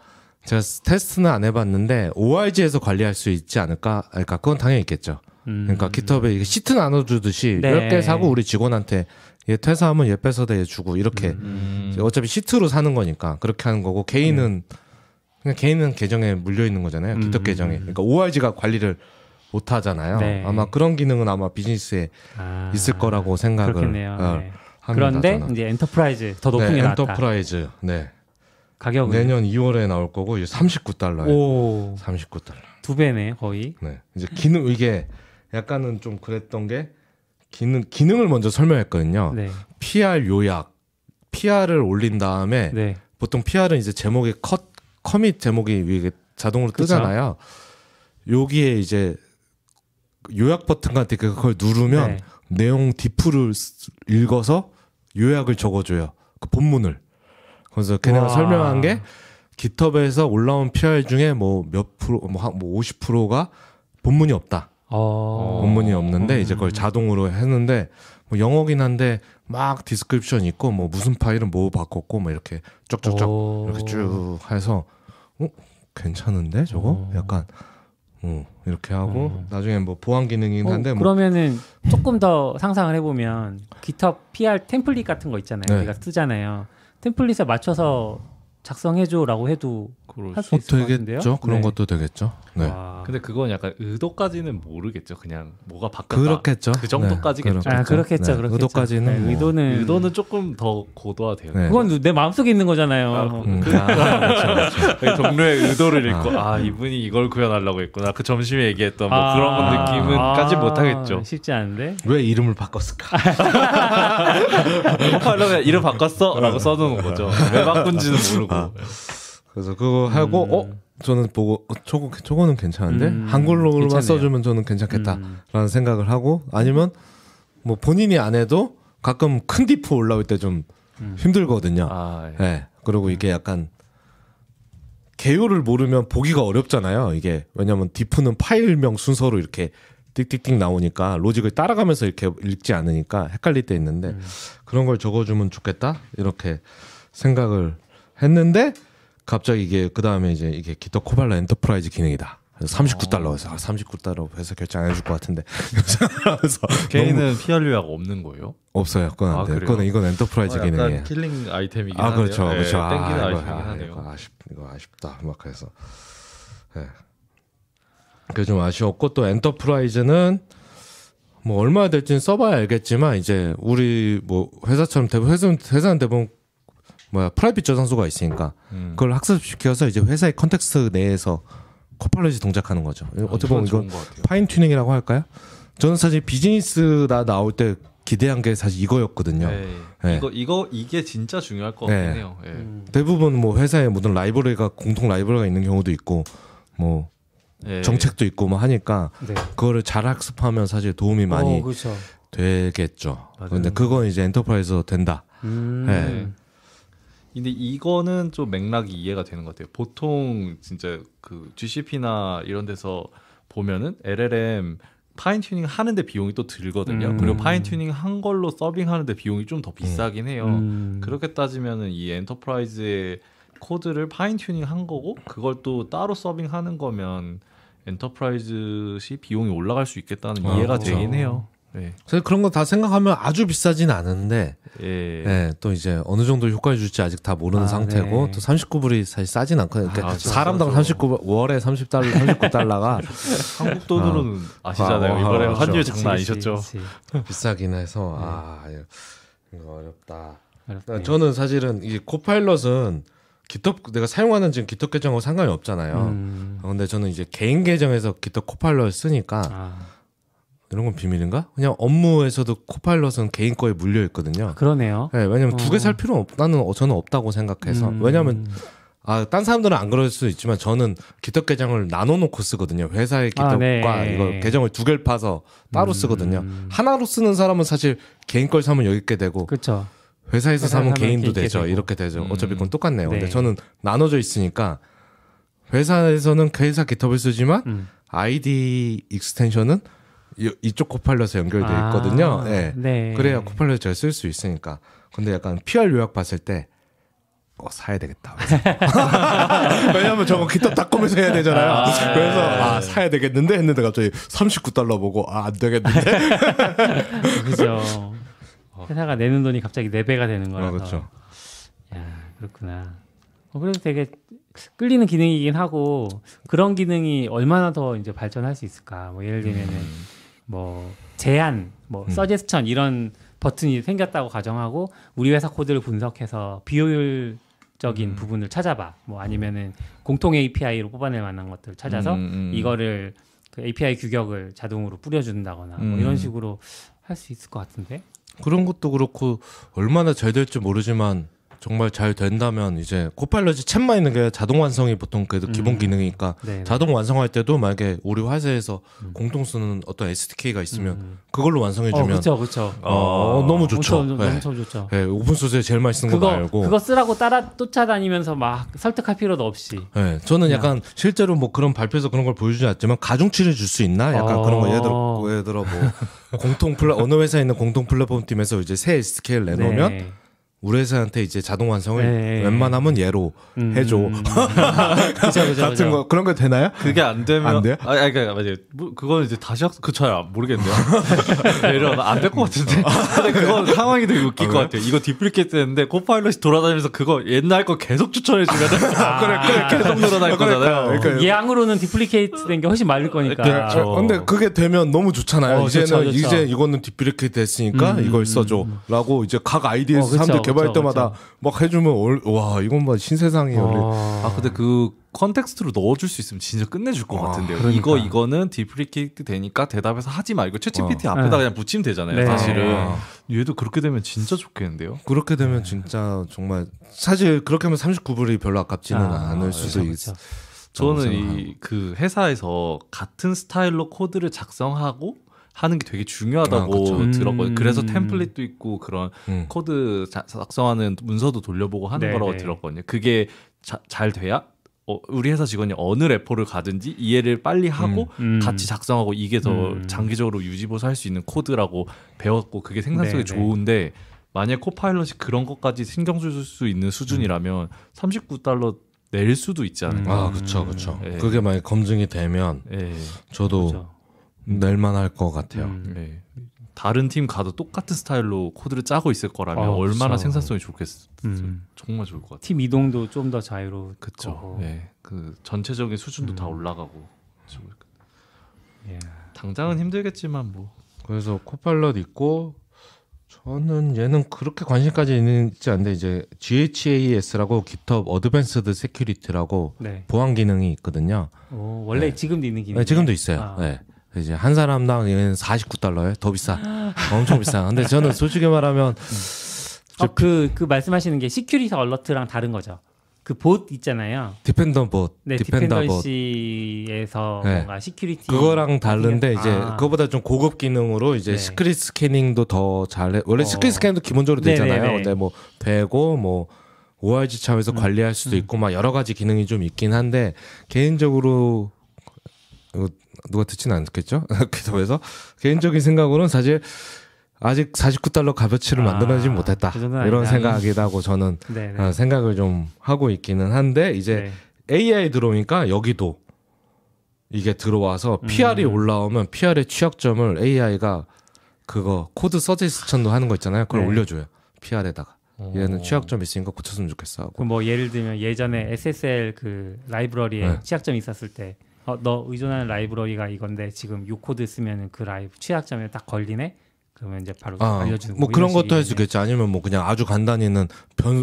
제가 테스트는 안 해봤는데 ORG에서 관리할 수 있지 않을까? 그러니까 그건 당연히 있겠죠. 그러니까 깃허브에 시트 나눠주듯이 네. 몇 개 사고 우리 직원한테 얘 퇴사하면 얘 뺏어다 얘 주고 이렇게 어차피 시트로 사는 거니까 그렇게 하는 거고 개인은 그냥 개인은 계정에 물려 있는 거잖아요. 깃허브 계정에. 그러니까 ORG가 관리를 못 하잖아요. 네. 아마 그런 기능은 아마 비즈니스에 있을 거라고 생각을 네. 합니다. 그런데 저는. 이제 엔터프라이즈 더 높은 게 나왔다. 엔터프라이즈. 네. 가격은? 내년 2월에 나올 거고 이제 $39. $39. 2배네 거의. 네. 이제 기능 이게 약간은 좀 그랬던 게 기능을 먼저 설명했거든요. 네. PR 요약, PR을 올린 다음에 네. 보통 PR은 이제 제목에 커밋 제목이 위에 자동으로 뜨잖아요. 그쵸? 여기에 이제 요약 버튼 같은 게 그걸 누르면 네. 내용 디프를 읽어서 요약을 적어줘요. 그 본문을. 그래서 걔네가 설명한 게 깃허브에서 올라온 PR 중에 뭐 몇 프로, 뭐 50%가 본문이 없다. 본문이 없는데 이제 그걸 자동으로 했는데 뭐 영어긴 한데 막 디스크립션 있고 뭐 무슨 파일은 뭐 바꿨고 뭐 이렇게 쭉쭉쭉 이렇게 쭉 해서 괜찮은데 저거? 약간 이렇게 하고 나중에 뭐 보안 기능이긴 한데 뭐 그러면은 조금 더 상상을 해보면 깃허브 PR 템플릿 같은 거 있잖아요. 우리가 네. 쓰잖아요. 템플릿에 맞춰서 작성해줘라고 해도 할 수 있을 것 같은데요? 그런 네. 것도 되겠죠. 네. 근데 그건 약간 의도까지는 모르겠죠. 그냥 뭐가 바뀌었다. 그렇겠죠. 그 정도까지겠죠. 네. 그렇겠죠. 네. 의도까지는 네. 뭐. 의도는 조금 더 고도화돼요. 네. 그건 내 마음속에 있는 거잖아요. 그렇죠. 동료의 의도를 읽고 이분이 이걸 구현하려고 했구나. 그 점심에 얘기했던 뭐 그런 느낌은까지 못하겠죠. 쉽지 않은데? 왜 이름을 바꿨을까? 코파일럿에 이름 바꿨어? 라고 써놓은 거죠. 왜 바꾼지는 모르고. 그래서 그거 하고 저는 보고 저거는 괜찮은데 한글로만 괜찮네요. 써주면 저는 괜찮겠다라는 생각을 하고 아니면 뭐 본인이 안 해도 가끔 큰 디프 올라올 때 좀 힘들거든요. 예. 네. 그리고 이게 약간 개요를 모르면 보기가 어렵잖아요. 이게 왜냐면 디프는 파일명 순서로 이렇게 띡띡띡 나오니까 로직을 따라가면서 이렇게 읽지 않으니까 헷갈릴 때 있는데 그런 걸 적어주면 좋겠다 이렇게 생각을 했는데. 갑자기 이게 그 다음에 이제 이게 깃허브 코파일럿 엔터프라이즈 기능이다. 그래서 $39에서 $39 해서 결제 안 해줄 것 같은데. 그래서 개인은 PR 요약 없는 거예요? 없어요. 그건 안 돼요. 이건 엔터프라이즈 기능이에요. 킬링 아이템이긴 하네요. 그렇죠, 그렇죠. 네, 땡기는 아이템이긴 하네요. 이거 아쉽다. 막 해서. 네. 그게 좀 아쉬웠고 또 엔터프라이즈는 뭐 얼마나 될지는 써봐야 알겠지만 이제 우리 뭐 회사처럼 회사는 대부분 프라이빗 저장소가 있으니까 그걸 학습시켜서 이제 회사의 컨텍스트 내에서 코파일럿이 동작하는 거죠. 어떻게 보면 이건 파인 튜닝이라고 할까요? 저는 사실 비즈니스나 나올 때 기대한 게 사실 이거였거든요. 네. 이게 진짜 중요할 것 같긴 해요. 네. 대부분 뭐 회사에 모든 라이브러리가 공통 라이브러리가 있는 경우도 있고 뭐 정책도 있고 뭐 하니까 그거를 잘 학습하면 사실 도움이 많이 되겠죠. 근데 그건 이제 엔터프라이즈로 된다. 네. 근데 이거는 좀 맥락이 이해가 되는 것 같아요. 보통 진짜 그 GCP나 이런 데서 보면은 LLM 파인 튜닝 하는데 비용이 또 들거든요. 그리고 파인 튜닝 한 걸로 서빙 하는데 비용이 좀 더 비싸긴 해요. 그렇게 따지면은 이 엔터프라이즈의 코드를 파인 튜닝 한 거고 그걸 또 따로 서빙 하는 거면 엔터프라이즈시 비용이 올라갈 수 있겠다는 이해가 되긴 해요. 네. 그래서 그런 거 다 생각하면 아주 비싸진 않은데 예. 예, 또 이제 어느 정도 효과를 줄지 아직 다 모르는 상태고 네. 또 39불이 사실 싸진 않거든요. 그러니까 사람당 39불, 월에 $30, $39가 한국 돈으로는 아시잖아요. 이번에 환율 장난 아니셨죠. 비싸긴 해서 이거 어렵다. 어렵네요. 저는 사실은 이 코파일럿은 GitHub 내가 사용하는 지금 GitHub 계정하고 상관이 없잖아요. 근데 저는 이제 개인 계정에서 GitHub 코파일럿을 쓰니까 이런 건 비밀인가? 그냥 업무에서도 코파일럿은 개인 거에 물려 있거든요. 그러네요. 네, 왜냐면 두 개 살 필요는 저는 없다고 생각해서 왜냐면 딴 사람들은 안 그럴 수 있지만 저는 GitHub 계정을 나눠놓고 쓰거든요. 회사의 GitHub과 네. 이거 계정을 두 개를 파서 따로 쓰거든요. 하나로 쓰는 사람은 사실 개인 걸 사면 여기 있게 되고 그렇죠. 회사에서 사면 개인도 되죠. 되고. 이렇게 되죠. 어차피 그건 똑같네요. 네. 근데 저는 나눠져 있으니까 회사에서는 회사 GitHub을 쓰지만 아이디 익스텐션은 이쪽 코파일럿에 연결돼 있거든요. 네. 네. 그래야 코파일럿을 잘 쓸 수 있으니까. 근데 약간 PR 요약 봤을 때 사야 되겠다. 왜냐면 저거 GitHub.com에서 해야 되잖아요. 그래서 사야 되겠는데 했는데 갑자기 $39 보고 안 되겠는데. 그죠. 회사가 내는 돈이 갑자기 4배가 되는 거라서. 그렇죠. 야, 그렇구나. 그래도 되게 끌리는 기능이긴 하고 그런 기능이 얼마나 더 이제 발전할 수 있을까? 뭐 예를 들면은 뭐 제안, 뭐 서제스천 이런 버튼이 생겼다고 가정하고 우리 회사 코드를 분석해서 비효율적인 부분을 찾아봐. 뭐 아니면은 공통 API로 뽑아낼 만한 것들을 찾아서 이거를 그 API 규격을 자동으로 뿌려준다거나 뭐 이런 식으로 할 수 있을 것 같은데. 그런 것도 그렇고 얼마나 잘 될지 모르지만 정말 잘 된다면 이제 코파일럿이 챗만 있는 게 자동 완성이 보통 그래도 기본 기능이니까 네네. 자동 완성할 때도 만약에 우리 회사에서 공통 쓰는 어떤 SDK가 있으면 그걸로 완성해주면 그쵸, 그쵸. 너무 좋죠. 네. 너무 좋죠. 네. 오픈소스에 제일 많이 쓰는 거 말고 그거 쓰라고 따라 쫓아다니면서 막 설득할 필요도 없이 네. 저는 약간 실제로 뭐 그런 발표에서 그런 걸 보여주지 않지만 가중치를 줄 수 있나? 약간 그런 거 예를 들어 뭐 어느 회사에 있는 공통 플랫폼 팀에서 이제 새 SDK를 내놓으면 네. 우리 회사한테 이제 자동 완성을 네. 웬만하면 얘로 해줘. 그쵸, 같은 거 그런 거 되나요? 그게 안 되면 안 돼요? 아, 그러니까 맞아요. 뭐, 그건 이제 다시 잘 모르겠네요. 이런 안 될 것 같은데. 근데 그건 상황이 되게 웃길 것 같아요. 이거 디플리케이트 되는데 코파일럿이 돌아다니면서 그거 옛날 거 계속 추천해주면 그래 계속 늘어날 거잖아요. 그러니까. 양으로는 디플리케이트 된 게 훨씬 많을 거니까. 그렇죠. 근데 그게 되면 너무 좋잖아요. 이제는 좋죠. 이제 이거는 디플리케이트 됐으니까 이걸 써줘라고 이제 각 아이디에서 사람들 개발할 때마다 막 해주면 와 이건 막 신세상이에요. 근데 그 컨텍스트로 넣어줄 수 있으면 진짜 끝내줄 것 같은데요. 그러니까. 이거는 디플리케이트 되니까 대답해서 하지 말고 챗GPT 앞에다 그냥 붙이면 되잖아요. 네. 사실은 얘도 그렇게 되면 진짜 좋겠는데요. 그렇게 되면 진짜 정말 사실 그렇게 하면 39불이 별로 아깝지는 않을 수도 있어. 저는 그 회사에서 같은 스타일로 코드를 작성하고 하는 게 되게 중요하다고 들었거든요. 그래서 템플릿도 있고 그런 코드 작성하는 문서도 돌려보고 하는 거라고 들었거든요. 그게 잘 돼야 우리 회사 직원이 어느 레포를 가든지 이해를 빨리 하고 같이 작성하고 이게 더 장기적으로 유지보수 할 수 있는 코드라고 배웠고 그게 생산성이 좋은데 만약에 코파일럿이 그런 것까지 신경 쓸 수 있는 수준이라면 $39 낼 수도 있지 않을까. 그쵸. 예. 그게 만약에 검증이 되면 저도 낼만할 것 같아요. 다른 팀 가도 똑같은 스타일로 코드를 짜고 있을 거라면 얼마나 생산성이 좋겠어. 정말 좋을 것 같아요. 팀 이동도 좀 더 자유로울 거고. 네. 그 전체적인 수준도 다 올라가고. 당장은 힘들겠지만 뭐. 그래서 코파일럿 있고 저는 얘는 그렇게 관심까지 있는지 않는데 이제 GHAS라고 GitHub 어드밴스드 세큐리티라고 보안 기능이 있거든요. 원래 지금도 있는 기능. 네, 지금도 있어요. 네. 이제 한 사람당 $49에 더 비싸. 엄청 비싸. 근데 저는 솔직히 말하면 그 말씀하시는 게 시큐리티 얼러트랑 다른 거죠. 그 봇 있잖아요. 디펜더봇. 네, 디펜더시에서 뭔가 시큐리티 그거랑 다른데 이제 그거보다 좀 고급 기능으로 이제 시크릿 스캐닝도 더 잘해. 원래 시크릿 스캐닝도 기본적으로 되잖아요. 근데 뭐 되고 뭐 ORG 차원에서 관리할 수도 있고 막 여러 가지 기능이 좀 있긴 한데 개인적으로 누가 듣지는 않겠죠? 그래서 개인적인 생각으로는 사실 아직 $49 값어치를 만들어내지 못했다 그 이런 생각이라고 저는 생각을 좀 하고 있기는 한데 이제 AI 들어오니까 여기도 이게 들어와서 PR이 올라오면 PR의 취약점을 AI가 그거 코드 서제스천도 하는 거 있잖아요. 그걸 네. 올려줘요. PR에다가. 얘는 취약점 있으니까 고쳤으면 좋겠어 하고. 그럼 뭐 예를 들면 예전에 SSL 그 라이브러리에 네. 취약점이 있었을 때 너 의존하는 라이브러리가 이건데 지금 요 코드 쓰면 그 취약점에 딱 걸리네? 그러면 이제 바로 알려주는 뭐 그런 것도 해주겠지. 아니면 뭐 그냥 아주 간단히는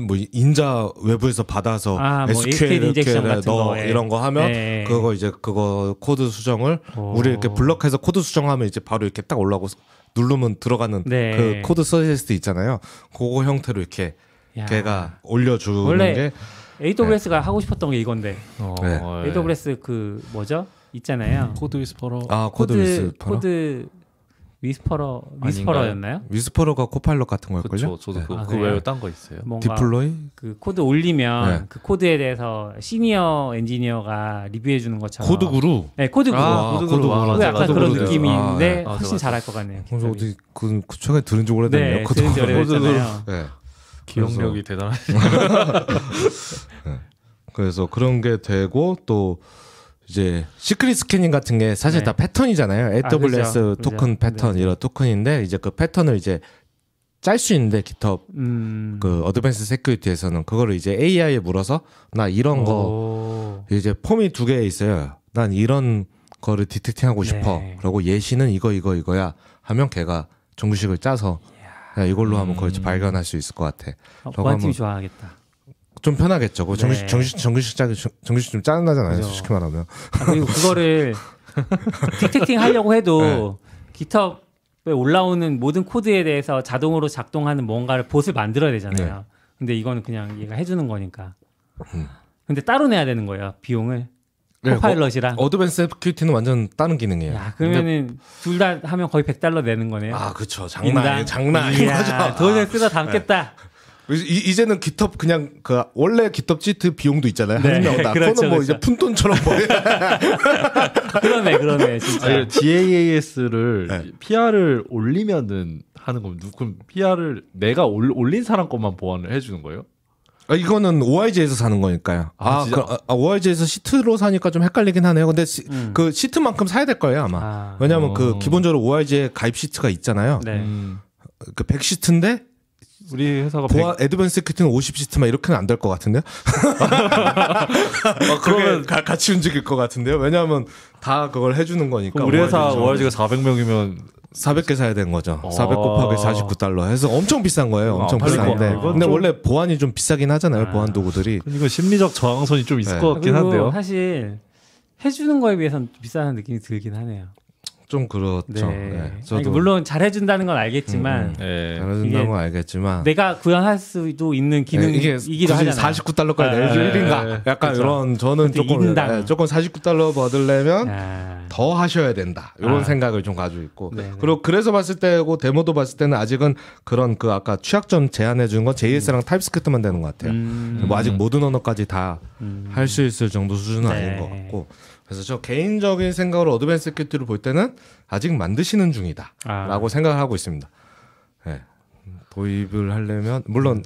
뭐 인자 외부에서 받아서 SQL 인젝션 같은 거 이런 거 하면 그거 이제 그거 코드 수정을 우리 이렇게 블럭해서 코드 수정하면 이제 바로 이렇게 딱 올라오고 누르면 들어가는 네. 그 코드 서제스트 있잖아요. 그거 형태로 이렇게 야. 걔가 올려주는 원래 게 AWS가 네. 하고 싶었던 게 이건데 네. AWS 그 뭐죠? 있잖아요. 코드 위스퍼러. 아 코드 위스퍼러. 코드 위스퍼러였나요? 위스퍼러가 코파일럿 같은 거였걸요? 그렇죠. 저도 네. 그 외에 딴 거 있어요. 디플로이? 그 코드 올리면 네. 그 코드에 대해서 시니어 엔지니어가 리뷰해 주는 것처럼 코드 구루? 네, 코드 구루. 코드 구루. 약간 맞아, 그런 느낌인데 훨씬 잘할 것 같네요. 그래서 어디 그 최근에 들은 지 오래됐네요. 네, 들은 지 오래됐잖아요. 네. 기억력이 대단하시네요. 네. 그래서 그런 게 되고 또 이제 시크릿 스캐닝 같은 게 사실 네. 다 패턴이잖아요. AWS 그렇죠. 토큰 그렇죠. 패턴 네. 이런 토큰인데 이제 그 패턴을 이제 짤 수 있는데 GitHub 그 어드밴스 세큐리티에서는 그거를 이제 AI에 물어서 나 이런 거 이제 폼이 두 개 있어요. 난 이런 거를 디텍팅하고 싶어. 네. 그리고 예시는 이거야 하면 걔가 정규식을 짜서 야, 이걸로 하면 그걸 발견할 수 있을 것 같아. 관심이 좋아하겠다. 좀 편하겠죠. 그 정규식, 네. 정규식 좀 짜증나잖아요. 그렇죠. 솔직히 말하면. 그리고 그거를 디텍팅 하려고 해도 네. GitHub에 올라오는 모든 코드에 대해서 자동으로 작동하는 뭔가를 봇을 만들어야 되잖아요. 네. 근데 이거는 그냥 얘가 해주는 거니까. 근데 따로 내야 되는 거예요. 비용을. 네, 코파일럿이랑 어드밴스 세큐리티는 완전 다른 기능이에요. 야, 그러면은 둘 다 하면 거의 $100 내는 거네요. 아, 그렇죠. 장난 아니야. 돈을 뜯어 담겠다. 네. 이제는 깃헙 그냥 그 원래 깃헙 찌트 비용도 있잖아요. 네, 한 명당. 그렇죠, 그거는 뭐 그렇죠. 이제 푼돈처럼 벌어요. 그러네 진짜. 아니, DAAS를 네. PR을 올리면은 하는 겁니다. 그럼 PR을 내가 올린 사람 것만 보완을 해주는 거예요? 아, 이거는 OIG에서 사는 거니까요. OIG에서 시트로 사니까 좀 헷갈리긴 하네요. 근데 그 시트만큼 사야 될 거예요 아마. 왜냐하면 그 기본적으로 OIG에 가입 시트가 있잖아요. 네. 그 100시트인데. 우리 회사가 애드밴스 세큐리티는 50시트만 이렇게는 안 될 것 같은데요? 그러면 같이 움직일 것 같은데요? 왜냐하면 다 그걸 해주는 거니까. 우리 회사 ORG가 400명이면 400개 사야 되는 거죠. 400 곱하기 $49 해서 엄청 비싼 거예요. 엄청 비싼데. 근데 원래 보안이 좀 비싸긴 하잖아요. 보안 도구들이. 이거 심리적 저항선이 좀 있을 네. 것 같긴 한데요. 사실 해주는 거에 비해서는 비싼 느낌이 들긴 하네요. 좀 그렇죠. 네. 네. 저도 물론 잘해준다는 건 알겠지만 잘해준다는 건 알겠지만 내가 구현할 수도 있는 기능이기도 하잖아요. $49까지 내줄 1인가 약간 그쵸? 이런 저는 조금 $49 받으려면 더 하셔야 된다 이런 생각을 좀 가지고 있고 네네. 그리고 그래서 봤을 때고 데모도 봤을 때는 아직은 그런 그 아까 취약점 제한해 준 건 JS랑 타입스크립트만 되는 것 같아요. 뭐 아직 모든 언어까지 다 할 수 있을 정도 수준은 네. 아닌 것 같고 그래서 저 개인적인 생각으로 어드밴스 세큐리티를 볼 때는 아직 만드시는 중이다 라고 생각을 하고 있습니다. 네. 도입을 하려면 물론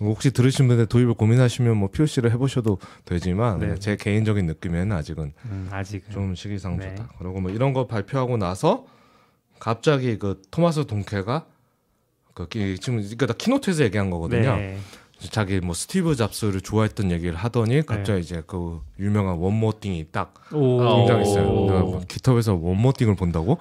혹시 들으신 분들 도입을 고민하시면 뭐 POC를 해보셔도 되지만 네. 제 개인적인 느낌에는 아직은 좀 시기상조다. 네. 그리고 뭐 이런 거 발표하고 나서 갑자기 그 토마스 동케가 지금 그러니까 키노트에서 얘기한 거거든요. 네. 자기 뭐 스티브 잡스를 좋아했던 얘기를 하더니 갑자기 네. 이제 그 유명한 원모띵이 딱 등장했어요. 깃허브에서 원모띵을 본다고?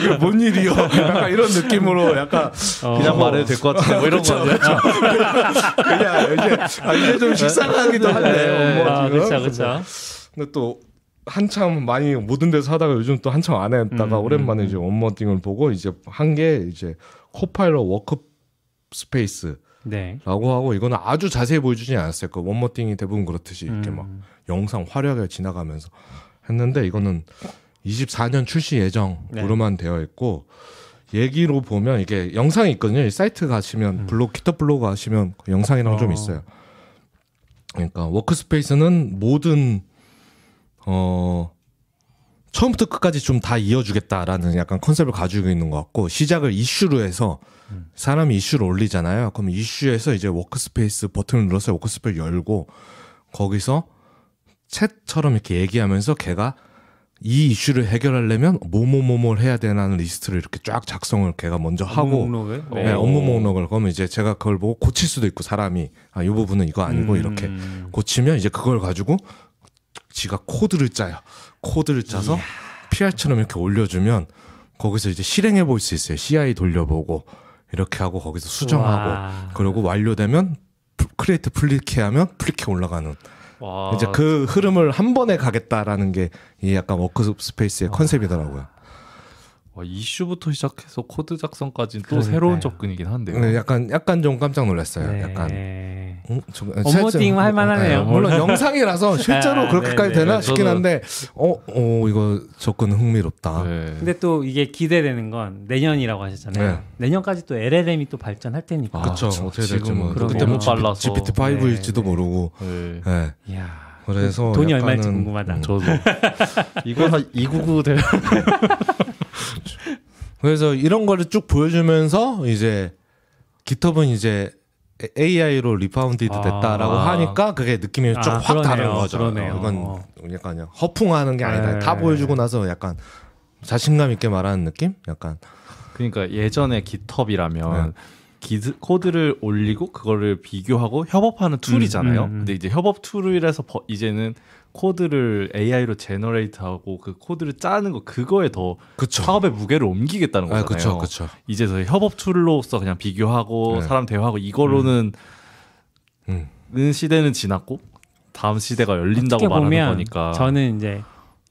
이게 뭔 일이야? 약간 이런 느낌으로 약간 그냥 말해도 될 것 같은데 뭐 이런 거 그냥 이제 좀 식상하기도 한데 그렇죠. 근데 또 한참 많이 모든 데서 하다가 요즘 또 한참 안 했다가 오랜만에 이제 원모띵을 보고 이제 한 게 이제 코파일럿 워크스페이스라고 네. 하고 이거는 아주 자세히 보여주진 않았어요. 그 원모띵이 대부분 그렇듯이 이렇게 막 영상 화려하게 지나가면서 했는데 이거는 24년 출시 예정으로만 네. 되어 있고 얘기로 보면 이게 영상이 있거든요. 이 사이트 가시면 깃헙 블로그 가시면 그 영상이랑 좀 있어요. 그러니까 워크스페이스는 모든 처음부터 끝까지 좀 다 이어주겠다라는 약간 컨셉을 가지고 있는 것 같고 시작을 이슈로 해서 사람이 이슈를 올리잖아요. 그럼 이슈에서 이제 워크스페이스 버튼을 눌러서 워크스페이스 열고 거기서 챗처럼 이렇게 얘기하면서 걔가 이 이슈를 해결하려면 뭐뭐뭐뭘 해야 되나는 리스트를 이렇게 쫙 작성을 걔가 먼저 하고 업무 목록을 그러면 이제 제가 그걸 보고 고칠 수도 있고 사람이 아, 이 부분은 이거 아니고 이렇게 고치면 이제 그걸 가지고 지가 코드를 짜요. 코드를 짜서 이야. PR처럼 이렇게 올려주면 거기서 이제 실행해 볼 수 있어요. CI 돌려보고 이렇게 하고 거기서 수정하고 우와. 그리고 완료되면 크리에이트 플리케 하면 플리케 올라가는 와. 이제 그 흐름을 한 번에 가겠다라는 게 이 약간 워크스페이스의 컨셉이더라고요. 와, 이슈부터 시작해서 코드 작성까지는 또 새로운 접근이긴 한데요. 네, 약간 좀 깜짝 놀랐어요. 네. 약간 업무팅 할만하네요. 물론 영상이라서 실제로 아, 그렇게까지 네네. 되나 싶긴 한데 이거 접근 흥미롭다. 네. 근데 또 이게 기대되는 건 내년이라고 하셨잖아요. 네. 내년까지 또 LLM이 또 발전할 테니까. 아, 그렇죠. 어떻게 될지 뭐 그때 뭐 빨라서 GPT-5일지도 네. 모르고. 네. 네. 이야. 그래서 돈이 얼마일지 궁금하다. 저도 이거 299 되면. 그래서 이런 거를 쭉 보여주면서 이제 깃허브는 이제 AI로 리파운디드 됐다라고 하니까 그게 느낌이 좀 확 다른 거죠. 그러네요. 이건 약간 그냥 허풍하는 게 아니다. 네. 다 보여주고 나서 약간 자신감 있게 말하는 느낌? 약간. 그러니까 예전에 깃허브라면 코드를 올리고 그거를 비교하고 협업하는 툴이잖아요. 근데 이제 협업 툴이라서 이제는 코드를 AI로 제너레이트하고 그 코드를 짜는 거 그거에 더 그쵸. 사업의 무게를 옮기겠다는 거잖아요. 아, 그쵸. 이제 협업 툴로서 그냥 비교하고 네. 사람 대화하고 이걸로는 시대는 지났고 다음 시대가 열린다고 말하는 거니까. 저는 이제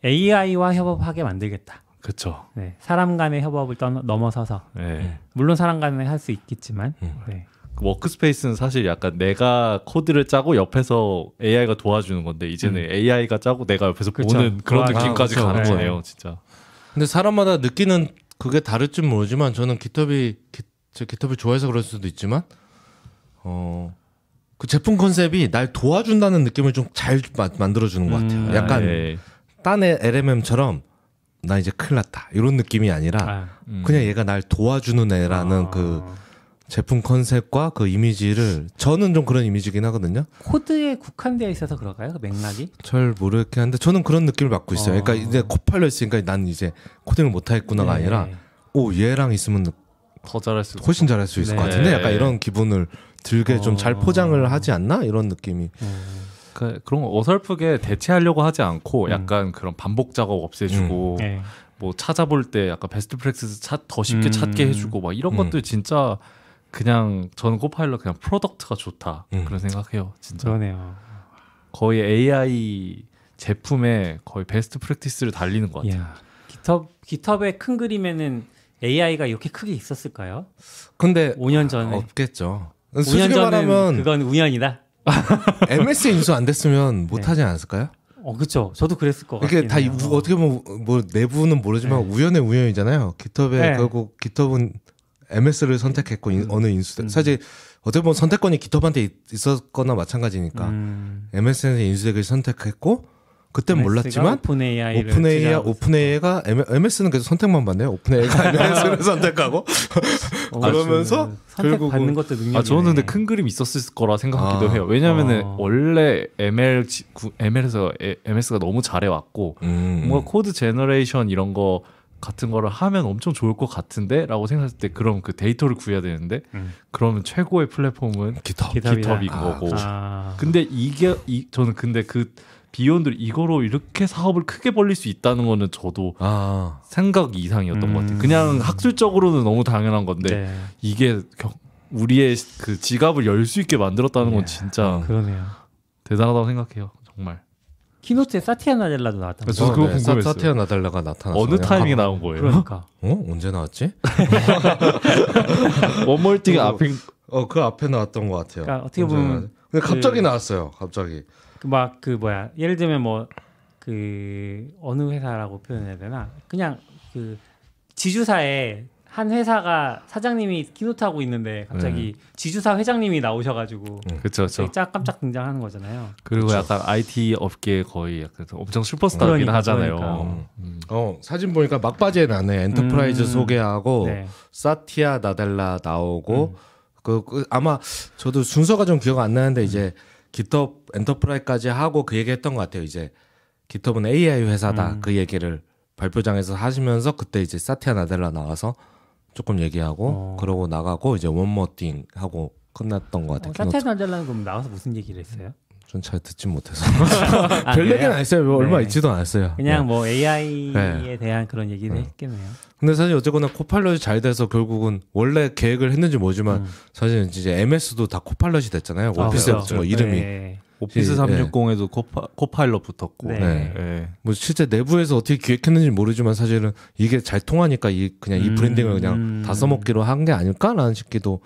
AI와 협업하게 만들겠다. 그렇죠. 네, 사람 간의 협업을 넘어서서 네. 물론 사람 간에 할 수 있겠지만 네. 그 워크스페이스는 사실 약간 내가 코드를 짜고 옆에서 AI가 도와주는 건데 이제는 AI가 짜고 내가 옆에서 그쵸. 보는 그런 느낌까지 가는 네. 거네요, 진짜. 근데 사람마다 느끼는 그게 다를진 모르지만 저는 깃허브를 좋아해서 그럴 수도 있지만 그 제품 컨셉이 날 도와준다는 느낌을 좀 잘 만들어주는 것 같아요. 약간 네. 딴의 LMM처럼 나 이제 큰일 났다 이런 느낌이 아니라 그냥 얘가 날 도와주는 애라는 그 제품 컨셉과 그 이미지를 저는 좀 그런 이미지긴 하거든요. 코드에 국한되어 있어서 그럴까요? 그 맥락이? 잘 모르겠긴 한데 저는 그런 느낌을 받고 있어요. 그러니까 이제 코팔려 있으니까 난 이제 코딩을 못하겠구나가 네네. 아니라 오 얘랑 있으면 더 잘할 수 훨씬 잘할 수 있을 네. 것 같은데 약간 이런 기분을 들게 좀 잘 포장을 하지 않나 이런 느낌이 그런 거 어설프게 대체하려고 하지 않고 약간 그런 반복 작업 없애주고 뭐 찾아볼 때 약간 베스트 프랙티스 더 쉽게 찾게 해주고 막 이런 것들 진짜 그냥 저는 코파일럿 그냥 프로덕트가 좋다 그런 생각해요. 진짜 그러네요. 거의 AI 제품에 거의 베스트 프랙티스를 달리는 것 같아요. 깃허브의 큰 그림에는 AI가 이렇게 크게 있었을까요? 근데 5년 전에 없겠죠. 5년 전은 그건 우연이다. MS에 인수 안 됐으면 못하지 않았을까요? 그렇죠. 저도 그랬을 것 같아요. 이게 다 어떻게 보면 뭐 내부는 모르지만 우연의 우연이잖아요. 깃허브에 결국 깃허브는 MS를 선택했고 어느 인수된 사실 어떻게 보면 선택권이 깃허브한테 있었거나 마찬가지니까 MS에서 인수되길 선택했고 그땐 몰랐지만 오픈 AI가 MS는 계속 선택만 받네요. 오픈 AI가 MS를 선택하고 그러면서 결국 받는 것도 능력이네. 저는 근데 큰 그림 있었을 거라 생각하기도 해요. 왜냐하면은 원래 ML에서 MS가 너무 잘해왔고 뭔가 코드 제너레이션 이런 거 같은 거를 하면 엄청 좋을 것 같은데라고 생각했을 때 그럼 그 데이터를 구해야 되는데 그러면 최고의 플랫폼은 깃허브인 거고. 근데 이게 저는 근데 그 비욘드 이거로 이렇게 사업을 크게 벌릴 수 있다는 거는 저도 생각 이상이었던 것 같아요. 그냥 학술적으로는 너무 당연한 건데 네. 이게 우리의 그 지갑을 열 수 있게 만들었다는 건 진짜 그러네요. 대단하다고 생각해요. 정말. 키노트에 사티아 나델라도 나왔다고. 저도 그거 궁금했어요. 사티아 나델라가 나타났어요. 어느 타이밍에 나온 거예요? 그러니까. 언제 나왔지? 원몰띵 앞에 그 앞에 나왔던 것 같아요. 그러니까 어떻게 보면 근데 갑자기 나왔어요. 갑자기. 예를 들면 어느 회사라고 표현해야 되나? 그냥 그 지주사에 한 회사가 사장님이 키노트하고 있는데 갑자기 지주사 회장님이 나오셔가지고 깜짝 등장하는 거잖아요. 그리고 약간 IT 업계 거의 약간 엄청 슈퍼스타긴 하잖아요. 그러니까. 사진 보니까 막바지에 나네. 엔터프라이즈 소개하고 사티아 나델라 나오고 아마 저도 순서가 좀 기억 안 나는데 이제 깃허브 엔터프라이즈까지 하고 그 얘기했던 것 같아요. 이제 깃허브는 AI 회사다 그 얘기를 발표장에서 하시면서 그때 이제 사티아 나델라 나와서 조금 얘기하고 그러고 나가고 이제 원모팅 하고 끝났던 것 같아요. 사티아 나델라는 그럼 나와서 무슨 얘기를 했어요? 전 잘 듣진 못해서 별 얘기는 안 했어요. 뭐 네. 얼마 있지도 않았어요. 그냥 뭐 AI에 네. 대한 그런 얘기를 했겠네요. 근데 사실 어쨌거나 코파일럿이 잘 돼서 결국은 원래 계획을 했는지 모르지만 사실은 이제 MS도 다 코파일럿이 됐잖아요. 오피스에 붙은 거 이름이. 네. 오피스 360에도 네. 코파일럿 붙었고 네. 네. 네. 뭐 실제 내부에서 어떻게 기획했는지 모르지만 사실은 이게 잘 통하니까 그냥 이 브랜딩을 그냥 다 써먹기로 한 게 아닐까라는 싶기도.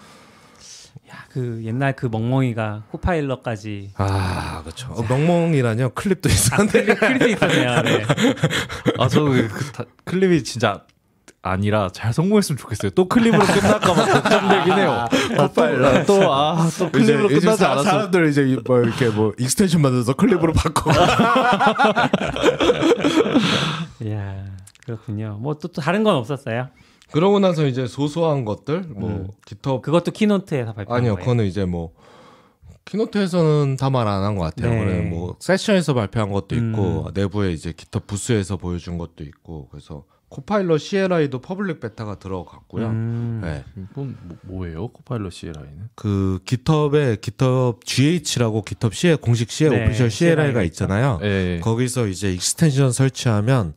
야, 그 옛날 그 멍멍이가 코파일럿까지 아 그렇죠. 멍멍이라뇨? 클립도 있었는데 클립도 있었네요. 네. 아 저 그 클립이 진짜 아니라 잘 성공했으면 좋겠어요. 또 클립으로 끝날까 봐 걱정되긴 해요. 코파일럿 또 클립으로 끝나지 않았어. 사람들 이제 뭐 이렇게 뭐 익스텐션 만들어서 클립으로 바꿔. 야 그렇군요. 뭐 또 다른 건 없었어요? 그러고 나서 이제 소소한 것들 뭐 깃허브 그것도 키노트에서 발표한 거예요? 아니요. 그거는 이제 뭐 키노트에서는 다 말 안 한 것 같아요. 네. 그래 뭐 세션에서 발표한 것도 있고 내부에 이제 깃허브 부스에서 보여준 것도 있고 그래서 코파일럿 CLI도 퍼블릭 베타가 들어갔고요. 네. 이건 뭐예요? 코파일럿 CLI는? 그 깃허브에 깃허브 GH라고 깃허브 CLI 공식 CLI 네. 오피셜 CLI가 있잖아요. 네. 거기서 이제 익스텐션 설치하면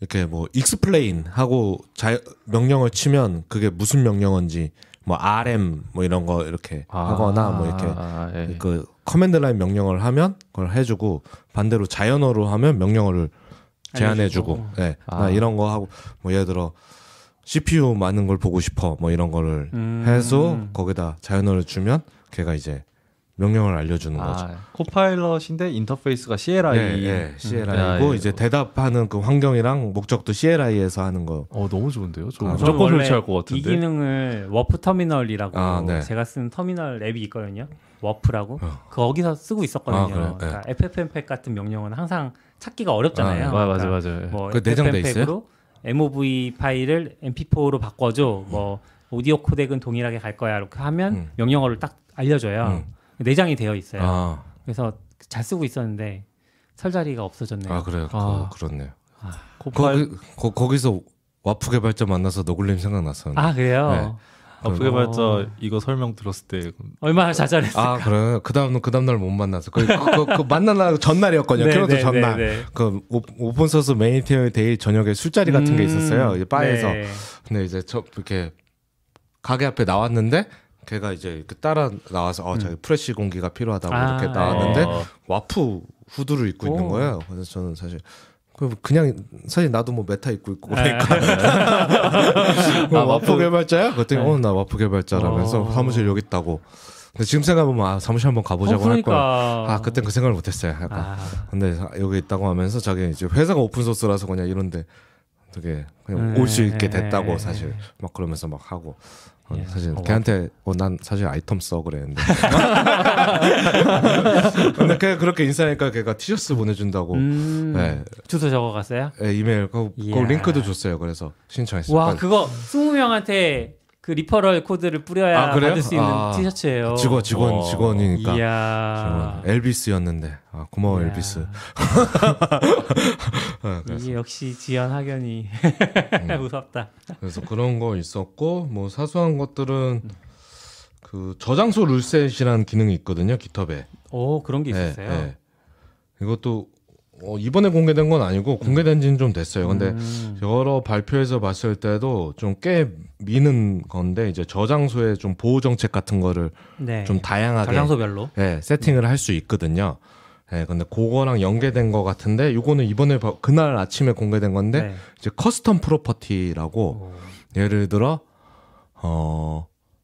이렇게 뭐 익스플레인 하고 명령을 치면 그게 무슨 명령인지 뭐 RM 뭐 이런 거 이렇게 하거나 뭐 이렇게 예. 그 커맨드 라인 명령을 하면 그걸 해주고 반대로 자연어로 하면 명령어를 제안해주고 예. 나 이런 거 하고 뭐 예를 들어 CPU 많은 걸 보고 싶어 뭐 이런 거를 해서 거기다 자연어를 주면 걔가 이제 명령을 알려주는 거죠. 코파일럿인데 인터페이스가 CLI. 네, CLI고 이제 대답하는 그 환경이랑 목적도 CLI에서 하는 거. 너무 좋은데요. 저는 원래 이 기능을 워프 터미널이라고 네. 제가 쓰는 터미널 앱이 있거든요. 워프라고. 거기서 쓰고 있었거든요. 그래? 그러니까 FFmpeg 같은 명령은 항상 찾기가 어렵잖아요. 맞아요. 뭐 내장돼 있어요? MOV 파일을 MP4로 바꿔줘. 뭐 오디오 코덱은 동일하게 갈 거야. 이렇게 하면 명령어를 딱 알려줘요. 내장이 되어 있어요. 그래서 잘 쓰고 있었는데 설 자리가 없어졌네요. 아 그래요. 그렇네요. 거기서 와프 개발자 만나서 너굴림 생각났었는데. 아 그래요. 네. 와프 개발자 이거 설명 들었을 때 얼마나 잘했을까. 아 그래요. 그 다음 날 못 만나서 그 만나는 전날이었거든요. 캐럿도 전날. 네네. 그 오픈 소스 메인테어 데이 저녁에 술자리 같은 게 있었어요. 이제 바에서. 네. 근데 이제 이렇게 가게 앞에 나왔는데. 걔가 이제 따라 나와서 자기 프레쉬 공기가 필요하다고 이렇게 나왔는데 와프 후드를 입고 있는 거예요. 그래서 저는 사실 사실 나도 뭐 메타 입고 있고 그러니까 와프 개발자야? 그랬더니 나 와프 개발자라면서 사무실 여기 있다고. 근데 지금 생각해보면 사무실 한번 가보자고 그러니까. 할 거야. 그땐 그 생각을 못했어요. 약간. 근데 여기 있다고 하면서 자기 이제 회사가 오픈 소스라서 그냥 이런데 되게 그냥 올 수 있게 됐다고 사실 막 그러면서 막 하고. 사실 걔한테 난 사실 아이템 써 그랬는데 근데 걔 그렇게 인사하니까 걔가 티셔츠 보내준다고 네. 주소 적어갔어요? 네, 이메일 그 링크도 줬어요. 그래서 신청했어요. 와 그거 20명한테 그 리퍼럴 코드를 뿌려야 받을 수 있는 티셔츠예요. 직원이니까 직원. 엘비스였는데 고마워 이야. 엘비스 이게 역시 지연 학연이 무섭다. 그래서 그런 거 있었고 뭐 사소한 것들은 그 저장소 룰셋이라는 기능이 있거든요 깃허브에. 그런 게 있었어요? 네. 이것도 이번에 공개된 건 아니고 공개된 지는 좀 됐어요. 근데 여러 발표에서 봤을 때도 좀 꽤 미는 건데 이제 저장소에 좀 보호 정책 같은 거를 네. 좀 다양하게 저장소별로 네, 세팅을 할 수 있거든요. 네, 근데 그거랑 연계된 거 같은데 이거는 이번에 그날 아침에 공개된 건데 네. 이제 커스텀 프로퍼티라고 예를 들어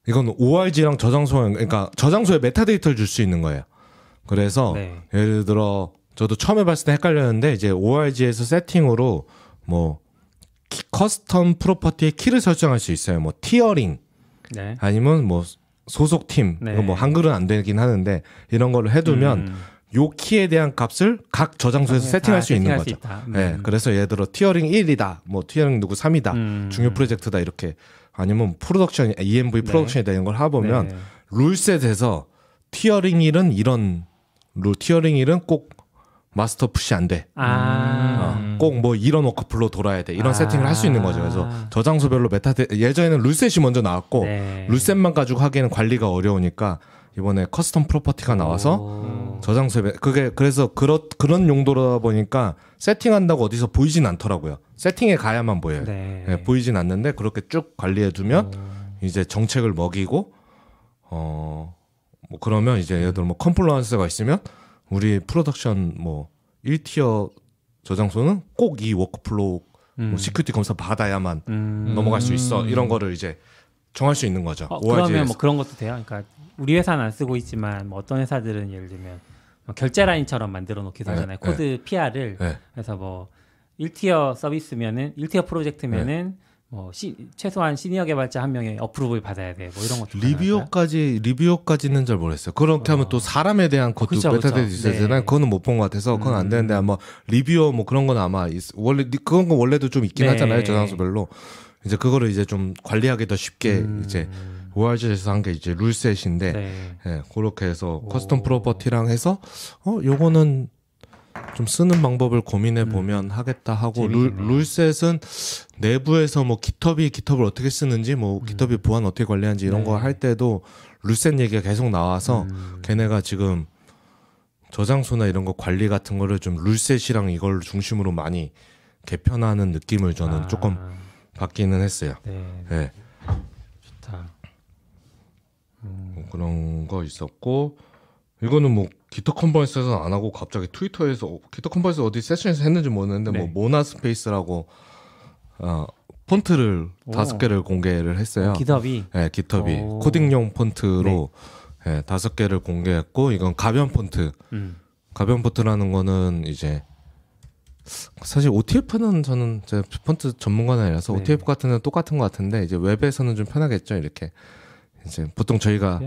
이건 ORG랑 저장소 그러니까 저장소에 메타데이터를 줄 수 있는 거예요. 그래서 네. 예를 들어 저도 처음에 봤을 때 헷갈렸는데 이제 ORG에서 세팅으로 뭐 커스텀 프로퍼티에 키를 설정할 수 있어요. 뭐 티어링 네. 아니면 뭐 소속팀 네. 뭐 한글은 안 되긴 하는데 이런 걸로 해두면 요 키에 대한 값을 각 저장소에서 세팅할 수 있는 거죠. 네, 그래서 예를 들어 티어링 1이다 뭐 티어링 누구 3이다 중요 프로젝트다 이렇게 아니면 프로덕션 EMV 프로덕션이다 네. 이런 걸 해보면 네. 룰셋에서 티어링 1은 이런 티어링 1은 꼭 마스터 푸시 안 돼. 꼭 뭐 이런 워크플로 돌아야 돼. 이런 세팅을 할 수 있는 거죠. 그래서 저장소별로 예전에는 룰셋이 먼저 나왔고 룰셋만 가지고 하기에는 관리가 어려우니까 이번에 커스텀 프로퍼티가 나와서 저장소에 그게 그래서 그런 용도다 보니까 세팅한다고 어디서 보이진 않더라고요. 세팅에 가야만 보여요. 네. 네, 보이진 않는데 그렇게 쭉 관리해두면 이제 정책을 먹이고 뭐 그러면 이제 예를 들어 뭐 컴플라이언스가 있으면 우리 프로덕션 뭐 1티어 저장소는 꼭 이 워크플로우 뭐 시큐리티 검사 받아야만 넘어갈 수 있어. 이런 거를 이제 정할 수 있는 거죠. 그러면 뭐 그런 것도 돼요. 그러니까 우리 회사는 안 쓰고 있지만 뭐 어떤 회사들은 예를 들면 뭐 결제 라인처럼 만들어 놓기도 하잖아요. 네, 코드 네. PR을 네. 그래서 뭐 1티어 서비스면은 1티어 프로젝트면은 네. 뭐 최소한 시니어 개발자 한 명의 어프로브를 받아야 돼. 뭐 이런 것도 리뷰어까지는 잘 모르겠어요. 그렇게 하면 또 사람에 대한 것도 메타데이터 있어야 되나? 그거는 못 본 것 같아서 그건 안 되는데 아마 리뷰어 뭐 그런 건 아마 원래 그건 원래도 좀 있긴 네. 하잖아요. 저장소별로 이제 그거를 이제 좀 관리하기 더 쉽게 이제 ORG에서 한 게 이제 룰셋인데 네. 네, 그렇게 해서 커스텀 프로퍼티랑 해서 요거는 좀 쓰는 방법을 고민해 보면 하겠다 하고 룰셋은 내부에서 뭐 깃허브를 어떻게 쓰는지 뭐 깃허브 보안 어떻게 관리하는지 이런 네. 거 할 때도 룰셋 얘기가 계속 나와서 걔네가 지금 저장소나 이런 거 관리 같은 거를 좀 룰셋이랑 이걸 중심으로 많이 개편하는 느낌을 저는 조금 받기는 했어요. 네. 네. 좋다. 뭐 그런 거 있었고 이거는 뭐 기터 컨퍼런스에서 안 하고 갑자기 트위터에서 기터 컨퍼런스 어디 세션에서 했는지 모르는데 네. 뭐 모나 스페이스라고 폰트를 5개를 공개를 했어요. 깃허브이. 네, 깃허브이 코딩용 폰트로 5개를 공개했고 이건 가변 폰트. 가변 폰트라는 거는 이제 사실 OTF는 저는 제 폰트 전문가는 아니라서 네. OTF 같은 데는 똑같은 것 같은데 이제 웹에서는 좀 편하겠죠. 이렇게 이제 보통 저희가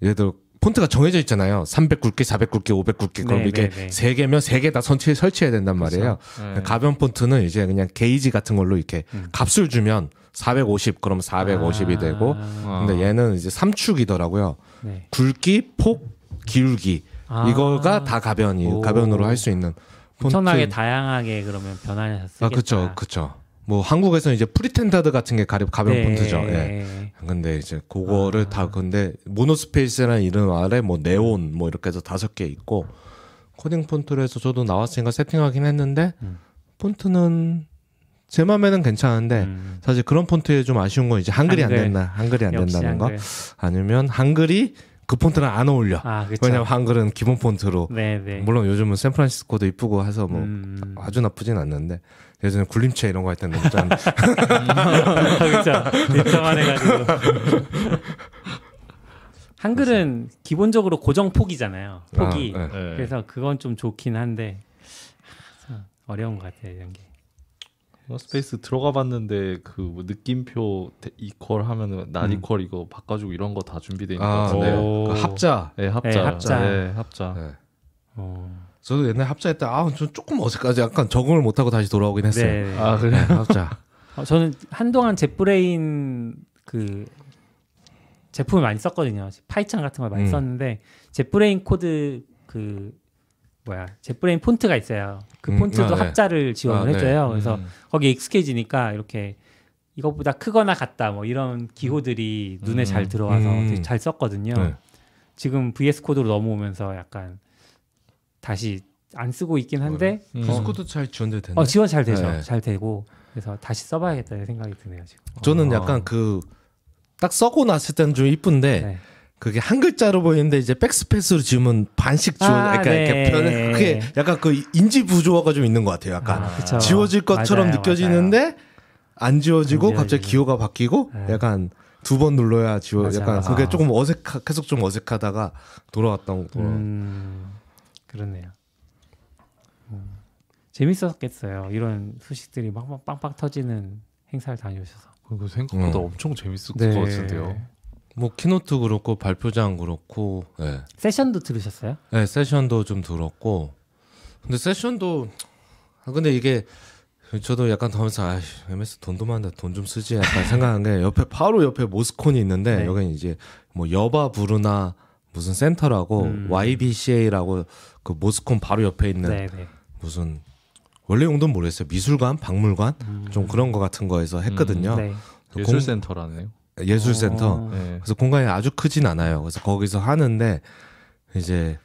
예를 들어 폰트가 정해져 있잖아요. 300굵기, 400굵기, 500굵기. 그럼 이게 3개면 3개 다 설치해야 된단 말이에요. 그렇죠. 네. 가변 폰트는 이제 그냥 게이지 같은 걸로 이렇게 값을 주면 450, 그럼 450이 되고. 근데 얘는 이제 3축이더라고요. 네. 굵기, 폭, 기울기. 이거가 다 가변으로 할 수 있는 폰트. 엄청나게 다양하게 그러면 변환해서 쓰겠다. 그렇죠. 그렇죠. 뭐 한국에서는 이제 프리텐다드 같은 게 가변 네. 폰트죠. 예. 근데 이제 그거를 다 근데 모노스페이스라는 이름 아래 뭐 네온 뭐 이렇게 해서 5개 있고 코딩 폰트로 해서 저도 나왔으니까 세팅하긴 했는데 폰트는 제 맘에는 괜찮은데 사실 그런 폰트에 좀 아쉬운 건 이제 한글이 안 된다는 거 아니면 한글이 그 폰트랑 안 어울려. 왜냐면 한글은 기본 폰트로. 네네. 물론 요즘은 샌프란시스코도 이쁘고 해서 뭐 아주 나쁘진 않는데 예전에 굴림체 이런 거 할 때는 일단 그렇죠. 일정한 해가지고 한글은 기본적으로 고정 폭이잖아요. 폭이 네. 그래서 그건 좀 좋긴 한데 어려운 것 같아요 이런 게. 스페이스 들어가봤는데 그 뭐 느낌표 이퀄 하면은 이퀄 이거 바꿔주고 이런 거 다 준비돼 있는 것 같은데요. 그 합자, 합자. 네. 저도 옛날에 합자했다. 좀 조금 어색하지. 약간 적응을 못하고 다시 돌아오긴 했어요. 네. 그래 합자. 저는 한동안 jetbrain 그 제품을 많이 썼거든요. 파이썬 같은 걸 많이 썼는데 jetbrain 코드 그 jetbrain 폰트가 있어요. 그 폰트도 합자를 지원을 해줘요. 그래서 거기에 익숙해지니까 이렇게 이것보다 크거나 같다 뭐 이런 기호들이 눈에 잘 들어와서 되게 잘 썼거든요. 네. 지금 VS 코드로 넘어오면서 약간 다시 안 쓰고 있긴 한데 VS 코드 잘 지원돼도 되나요? 지원 잘 되죠. 네. 잘 되고 그래서 다시 써봐야겠다는 생각이 드네요. 지금. 저는 약간 그 딱 써고 났을 때는 좀 이쁜데 그게 한 글자로 보이는데 이제 백스페이스로 지우면 반씩 지워. 그러니까 네. 변해. 그게 약간 그 인지 부조화가 좀 있는 것 같아요. 약간 지워질 것처럼 느껴지는데 안 지워지고 갑자기 기호가 바뀌고 약간 2번 눌러야 지워. 약간 그게 조금 계속 좀 어색하다가 돌아왔던 거. 그렇네요. 재밌었겠어요. 이런 소식들이 막 빵빵 터지는 행사를 다녀오셔서. 그리고 생각보다 엄청 재밌을 것 같은데요. 뭐 키노트 그렇고 발표장 그렇고 세션도 들으셨어요? 네, 세션도 좀 들었고 근데 세션도 근데 이게 저도 약간 더면서 MS 돈도 많은데 돈 좀 쓰지 약간 생각한 게 옆에 바로 옆에 모스콘이 있는데 여기는 이제 뭐 여바 부르나 무슨 센터라고 YBCA라고 그 모스콘 바로 옆에 있는 네네. 무슨 원래 용도는 모르겠어요. 미술관, 박물관 좀 그런 거 같은 거에서 했거든요. 네. 예술센터라네요. 예술센터. 네. 그래서 공간이 아주 크진 않아요. 그래서 거기서 하는데 이제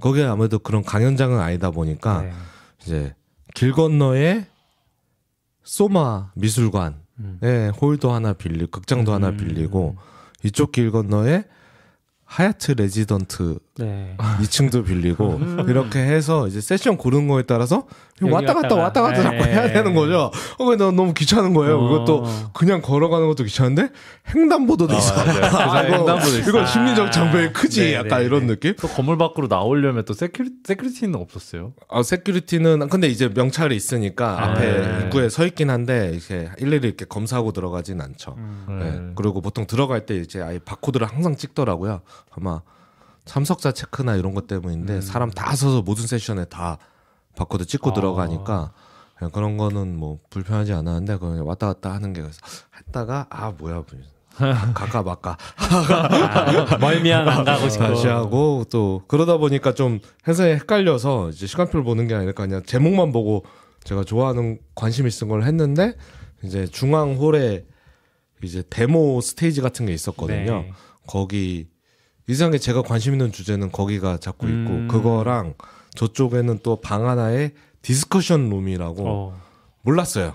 거기에 아무래도 그런 강연장은 아니다 보니까 네. 이제 길 건너에 소마 미술관에 홀도 하나 빌리고 극장도 하나 빌리고 이쪽 길 건너에 하얏트 레지던트 네. 2층도 빌리고 이렇게 해서 이제 세션 고른 거에 따라서 왔다 갔다 자꾸 해야 되는 거죠. 근데 너무 귀찮은 거예요. 이것도 그냥 걸어가는 것도 귀찮은데 횡단보도도 있어. 이거 심리적 장벽이 크지. 네, 약간 네, 이런 네. 느낌. 또 건물 밖으로 나오려면 또 세큐리티는 없었어요. 세큐리티는 근데 이제 명찰이 있으니까 앞에 입구에 서 있긴 한데 이렇게 일일이 이렇게 검사하고 들어가진 않죠. 네. 그리고 보통 들어갈 때 이제 아예 바코드를 항상 찍더라고요. 아마 참석자 체크나 이런 것 때문인데 사람 다 서서 모든 세션에 다 바코드 찍고 들어가니까 그런 거는 뭐 불편하지 않았는데 그냥 왔다 갔다 하는 게 그래서 했다가 뭐야 가까 막까 멀미한 안 가고 싶고 다시 하고 또 그러다 보니까 좀 회사에 헷갈려서 이제 시간표를 보는 게 아니라 그냥 제목만 보고 제가 좋아하는 관심 있는 걸 했는데 이제 중앙 홀에 이제 데모 스테이지 같은 게 있었거든요. 네. 거기 이상하게 제가 관심 있는 주제는 거기가 자꾸 있고 그거랑 저쪽에는 또 방 하나에 디스커션 룸이라고 몰랐어요.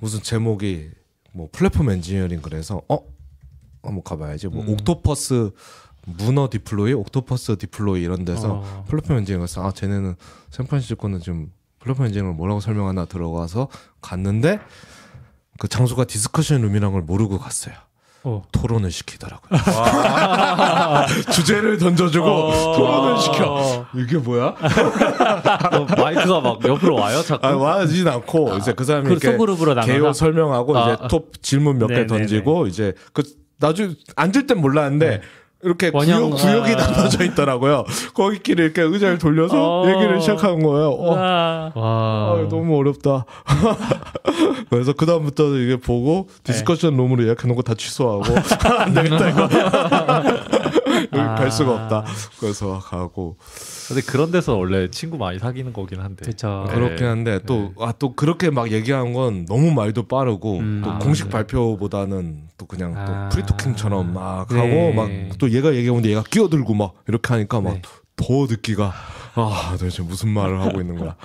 무슨 제목이 뭐 플랫폼 엔지니어링 그래서 한번 가봐야지. 뭐 옥토퍼스 문어 디플로이, 옥토퍼스 디플로이 이런 데서 플랫폼 엔지니어링에서 쟤네는 샌프란시스코는 지금 플랫폼 엔지니어링을 뭐라고 설명하나 들어가서 갔는데 그 장소가 디스커션 룸이라는 걸 모르고 갔어요. 토론을 시키더라고요. 주제를 던져주고 토론을 시켜. 이게 뭐야? 마이크가 막 옆으로 와요? 자꾸? 와진 않고 이제 그 사람이 이렇게 개요 설명하고 이제 톱 질문 몇 개 던지고 이제 그 나중에 앉을 땐 몰랐는데 이렇게 구역이 나눠져 있더라고요. 거기끼리 이렇게 의자를 돌려서 얘기를 시작한 거예요. 너무 어렵다. 그래서 그 다음부터 이게 보고 디스커션 룸으로 예약해 놓은 거 다 취소하고 안 되겠다 이거. 여기 갈 수가 없다. 그래서 가고. 근데 그런 데서 원래 친구 많이 사귀는 거긴 한데. 그렇죠. 그렇긴 한데 또 그렇게 막 얘기한 건 너무 말도 빠르고 또 공식 발표보다는 또 그냥 또 프리토킹처럼 막 하고 막 또 얘가 얘기하는데 얘가 끼어들고 막 이렇게 하니까 막 더 듣기가 도대체 무슨 말을 하고 있는 거야.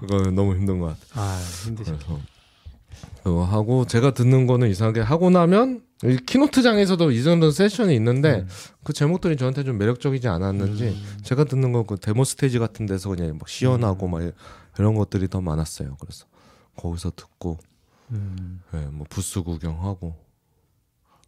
그건 너무 힘든 것 같아. 힘드셨죠. 그거 하고 제가 듣는 거는 이상하게 하고 나면 키노트장에서도 이 정도 세션이 있는데 그 제목들이 저한테 좀 매력적이지 않았는지 제가 듣는 건 그 데모 스테이지 같은 데서 그냥 막 시연하고 막 이런 것들이 더 많았어요. 그래서 거기서 듣고 뭐 부스 구경하고.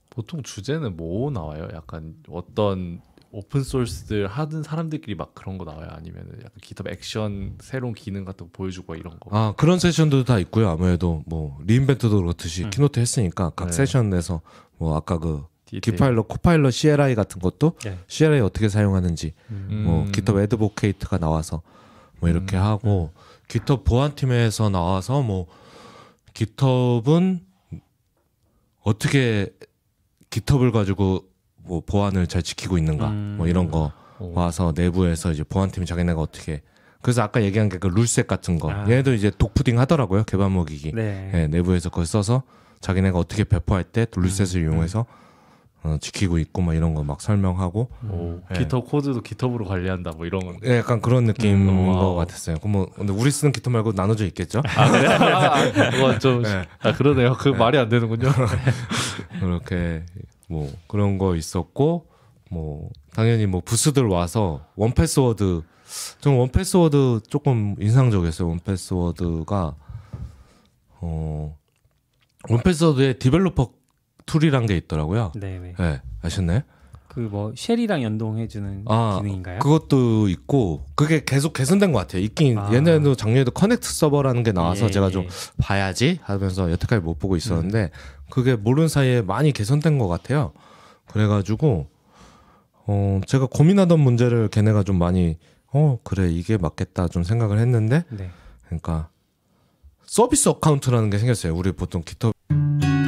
보통 주제는 뭐 나와요? 약간 어떤 오픈 소스들 하는 사람들끼리 막 그런 거 나와요? 아니면 약간 GitHub 액션 새로운 기능 같은 거 보여주고 이런 거? 그런 세션들도 다 있고요. 아무래도 뭐 리인벤트도 그렇듯이 키노트 했으니까 각 세션에서 뭐 아까 그 디파일러, 코파일럿 CLI 같은 것도 CLI 어떻게 사용하는지 뭐 GitHub 애드보케이트가 나와서 뭐 이렇게 하고 GitHub 보안팀에서 나와서 뭐 GitHub은 어떻게 GitHub을 가지고 뭐 보안을 잘 지키고 있는가 뭐 이런 거 와서 내부에서 이제 보안팀이 자기네가 어떻게 그래서 아까 얘기한 게 그 룰셋 같은 거 얘네도 이제 독푸딩 하더라고요. 개발 먹이기 내부에서 그걸 써서 자기네가 어떻게 배포할 때 룰셋을 이용해서 지키고 있고 막 이런 거 막 설명하고 GitHub 코드도 GitHub으로 관리한다 뭐 이런 건 약간 그런 느낌인 거 같았어요. 그럼 뭐 근데 우리 쓰는 GitHub 말고 나눠져 있겠죠? 그래? 좀 그러네요. 그 말이 안 되는군요. 그렇게 뭐 그런 거 있었고 뭐 당연히 뭐 부스들 와서 1Password 저는 1Password 조금 인상적이었어요. 1Password가 1Password의 디벨로퍼 툴이란 게 있더라고요. 네네. 네, 아셨나요? 그 뭐 쉘이랑 연동해주는 기능인가요? 그것도 있고 그게 계속 개선된 것 같아요. 있긴 얘네도 작년에도 커넥트 서버라는 게 나와서 제가 좀 봐야지 하면서 여태까지 못 보고 있었는데 그게 모르는 사이에 많이 개선된 것 같아요. 그래가지고 제가 고민하던 문제를 걔네가 좀 많이 그래 이게 맞겠다 좀 생각을 했는데 그러니까 서비스 어카운트라는 게 생겼어요. 우리 보통 GitHub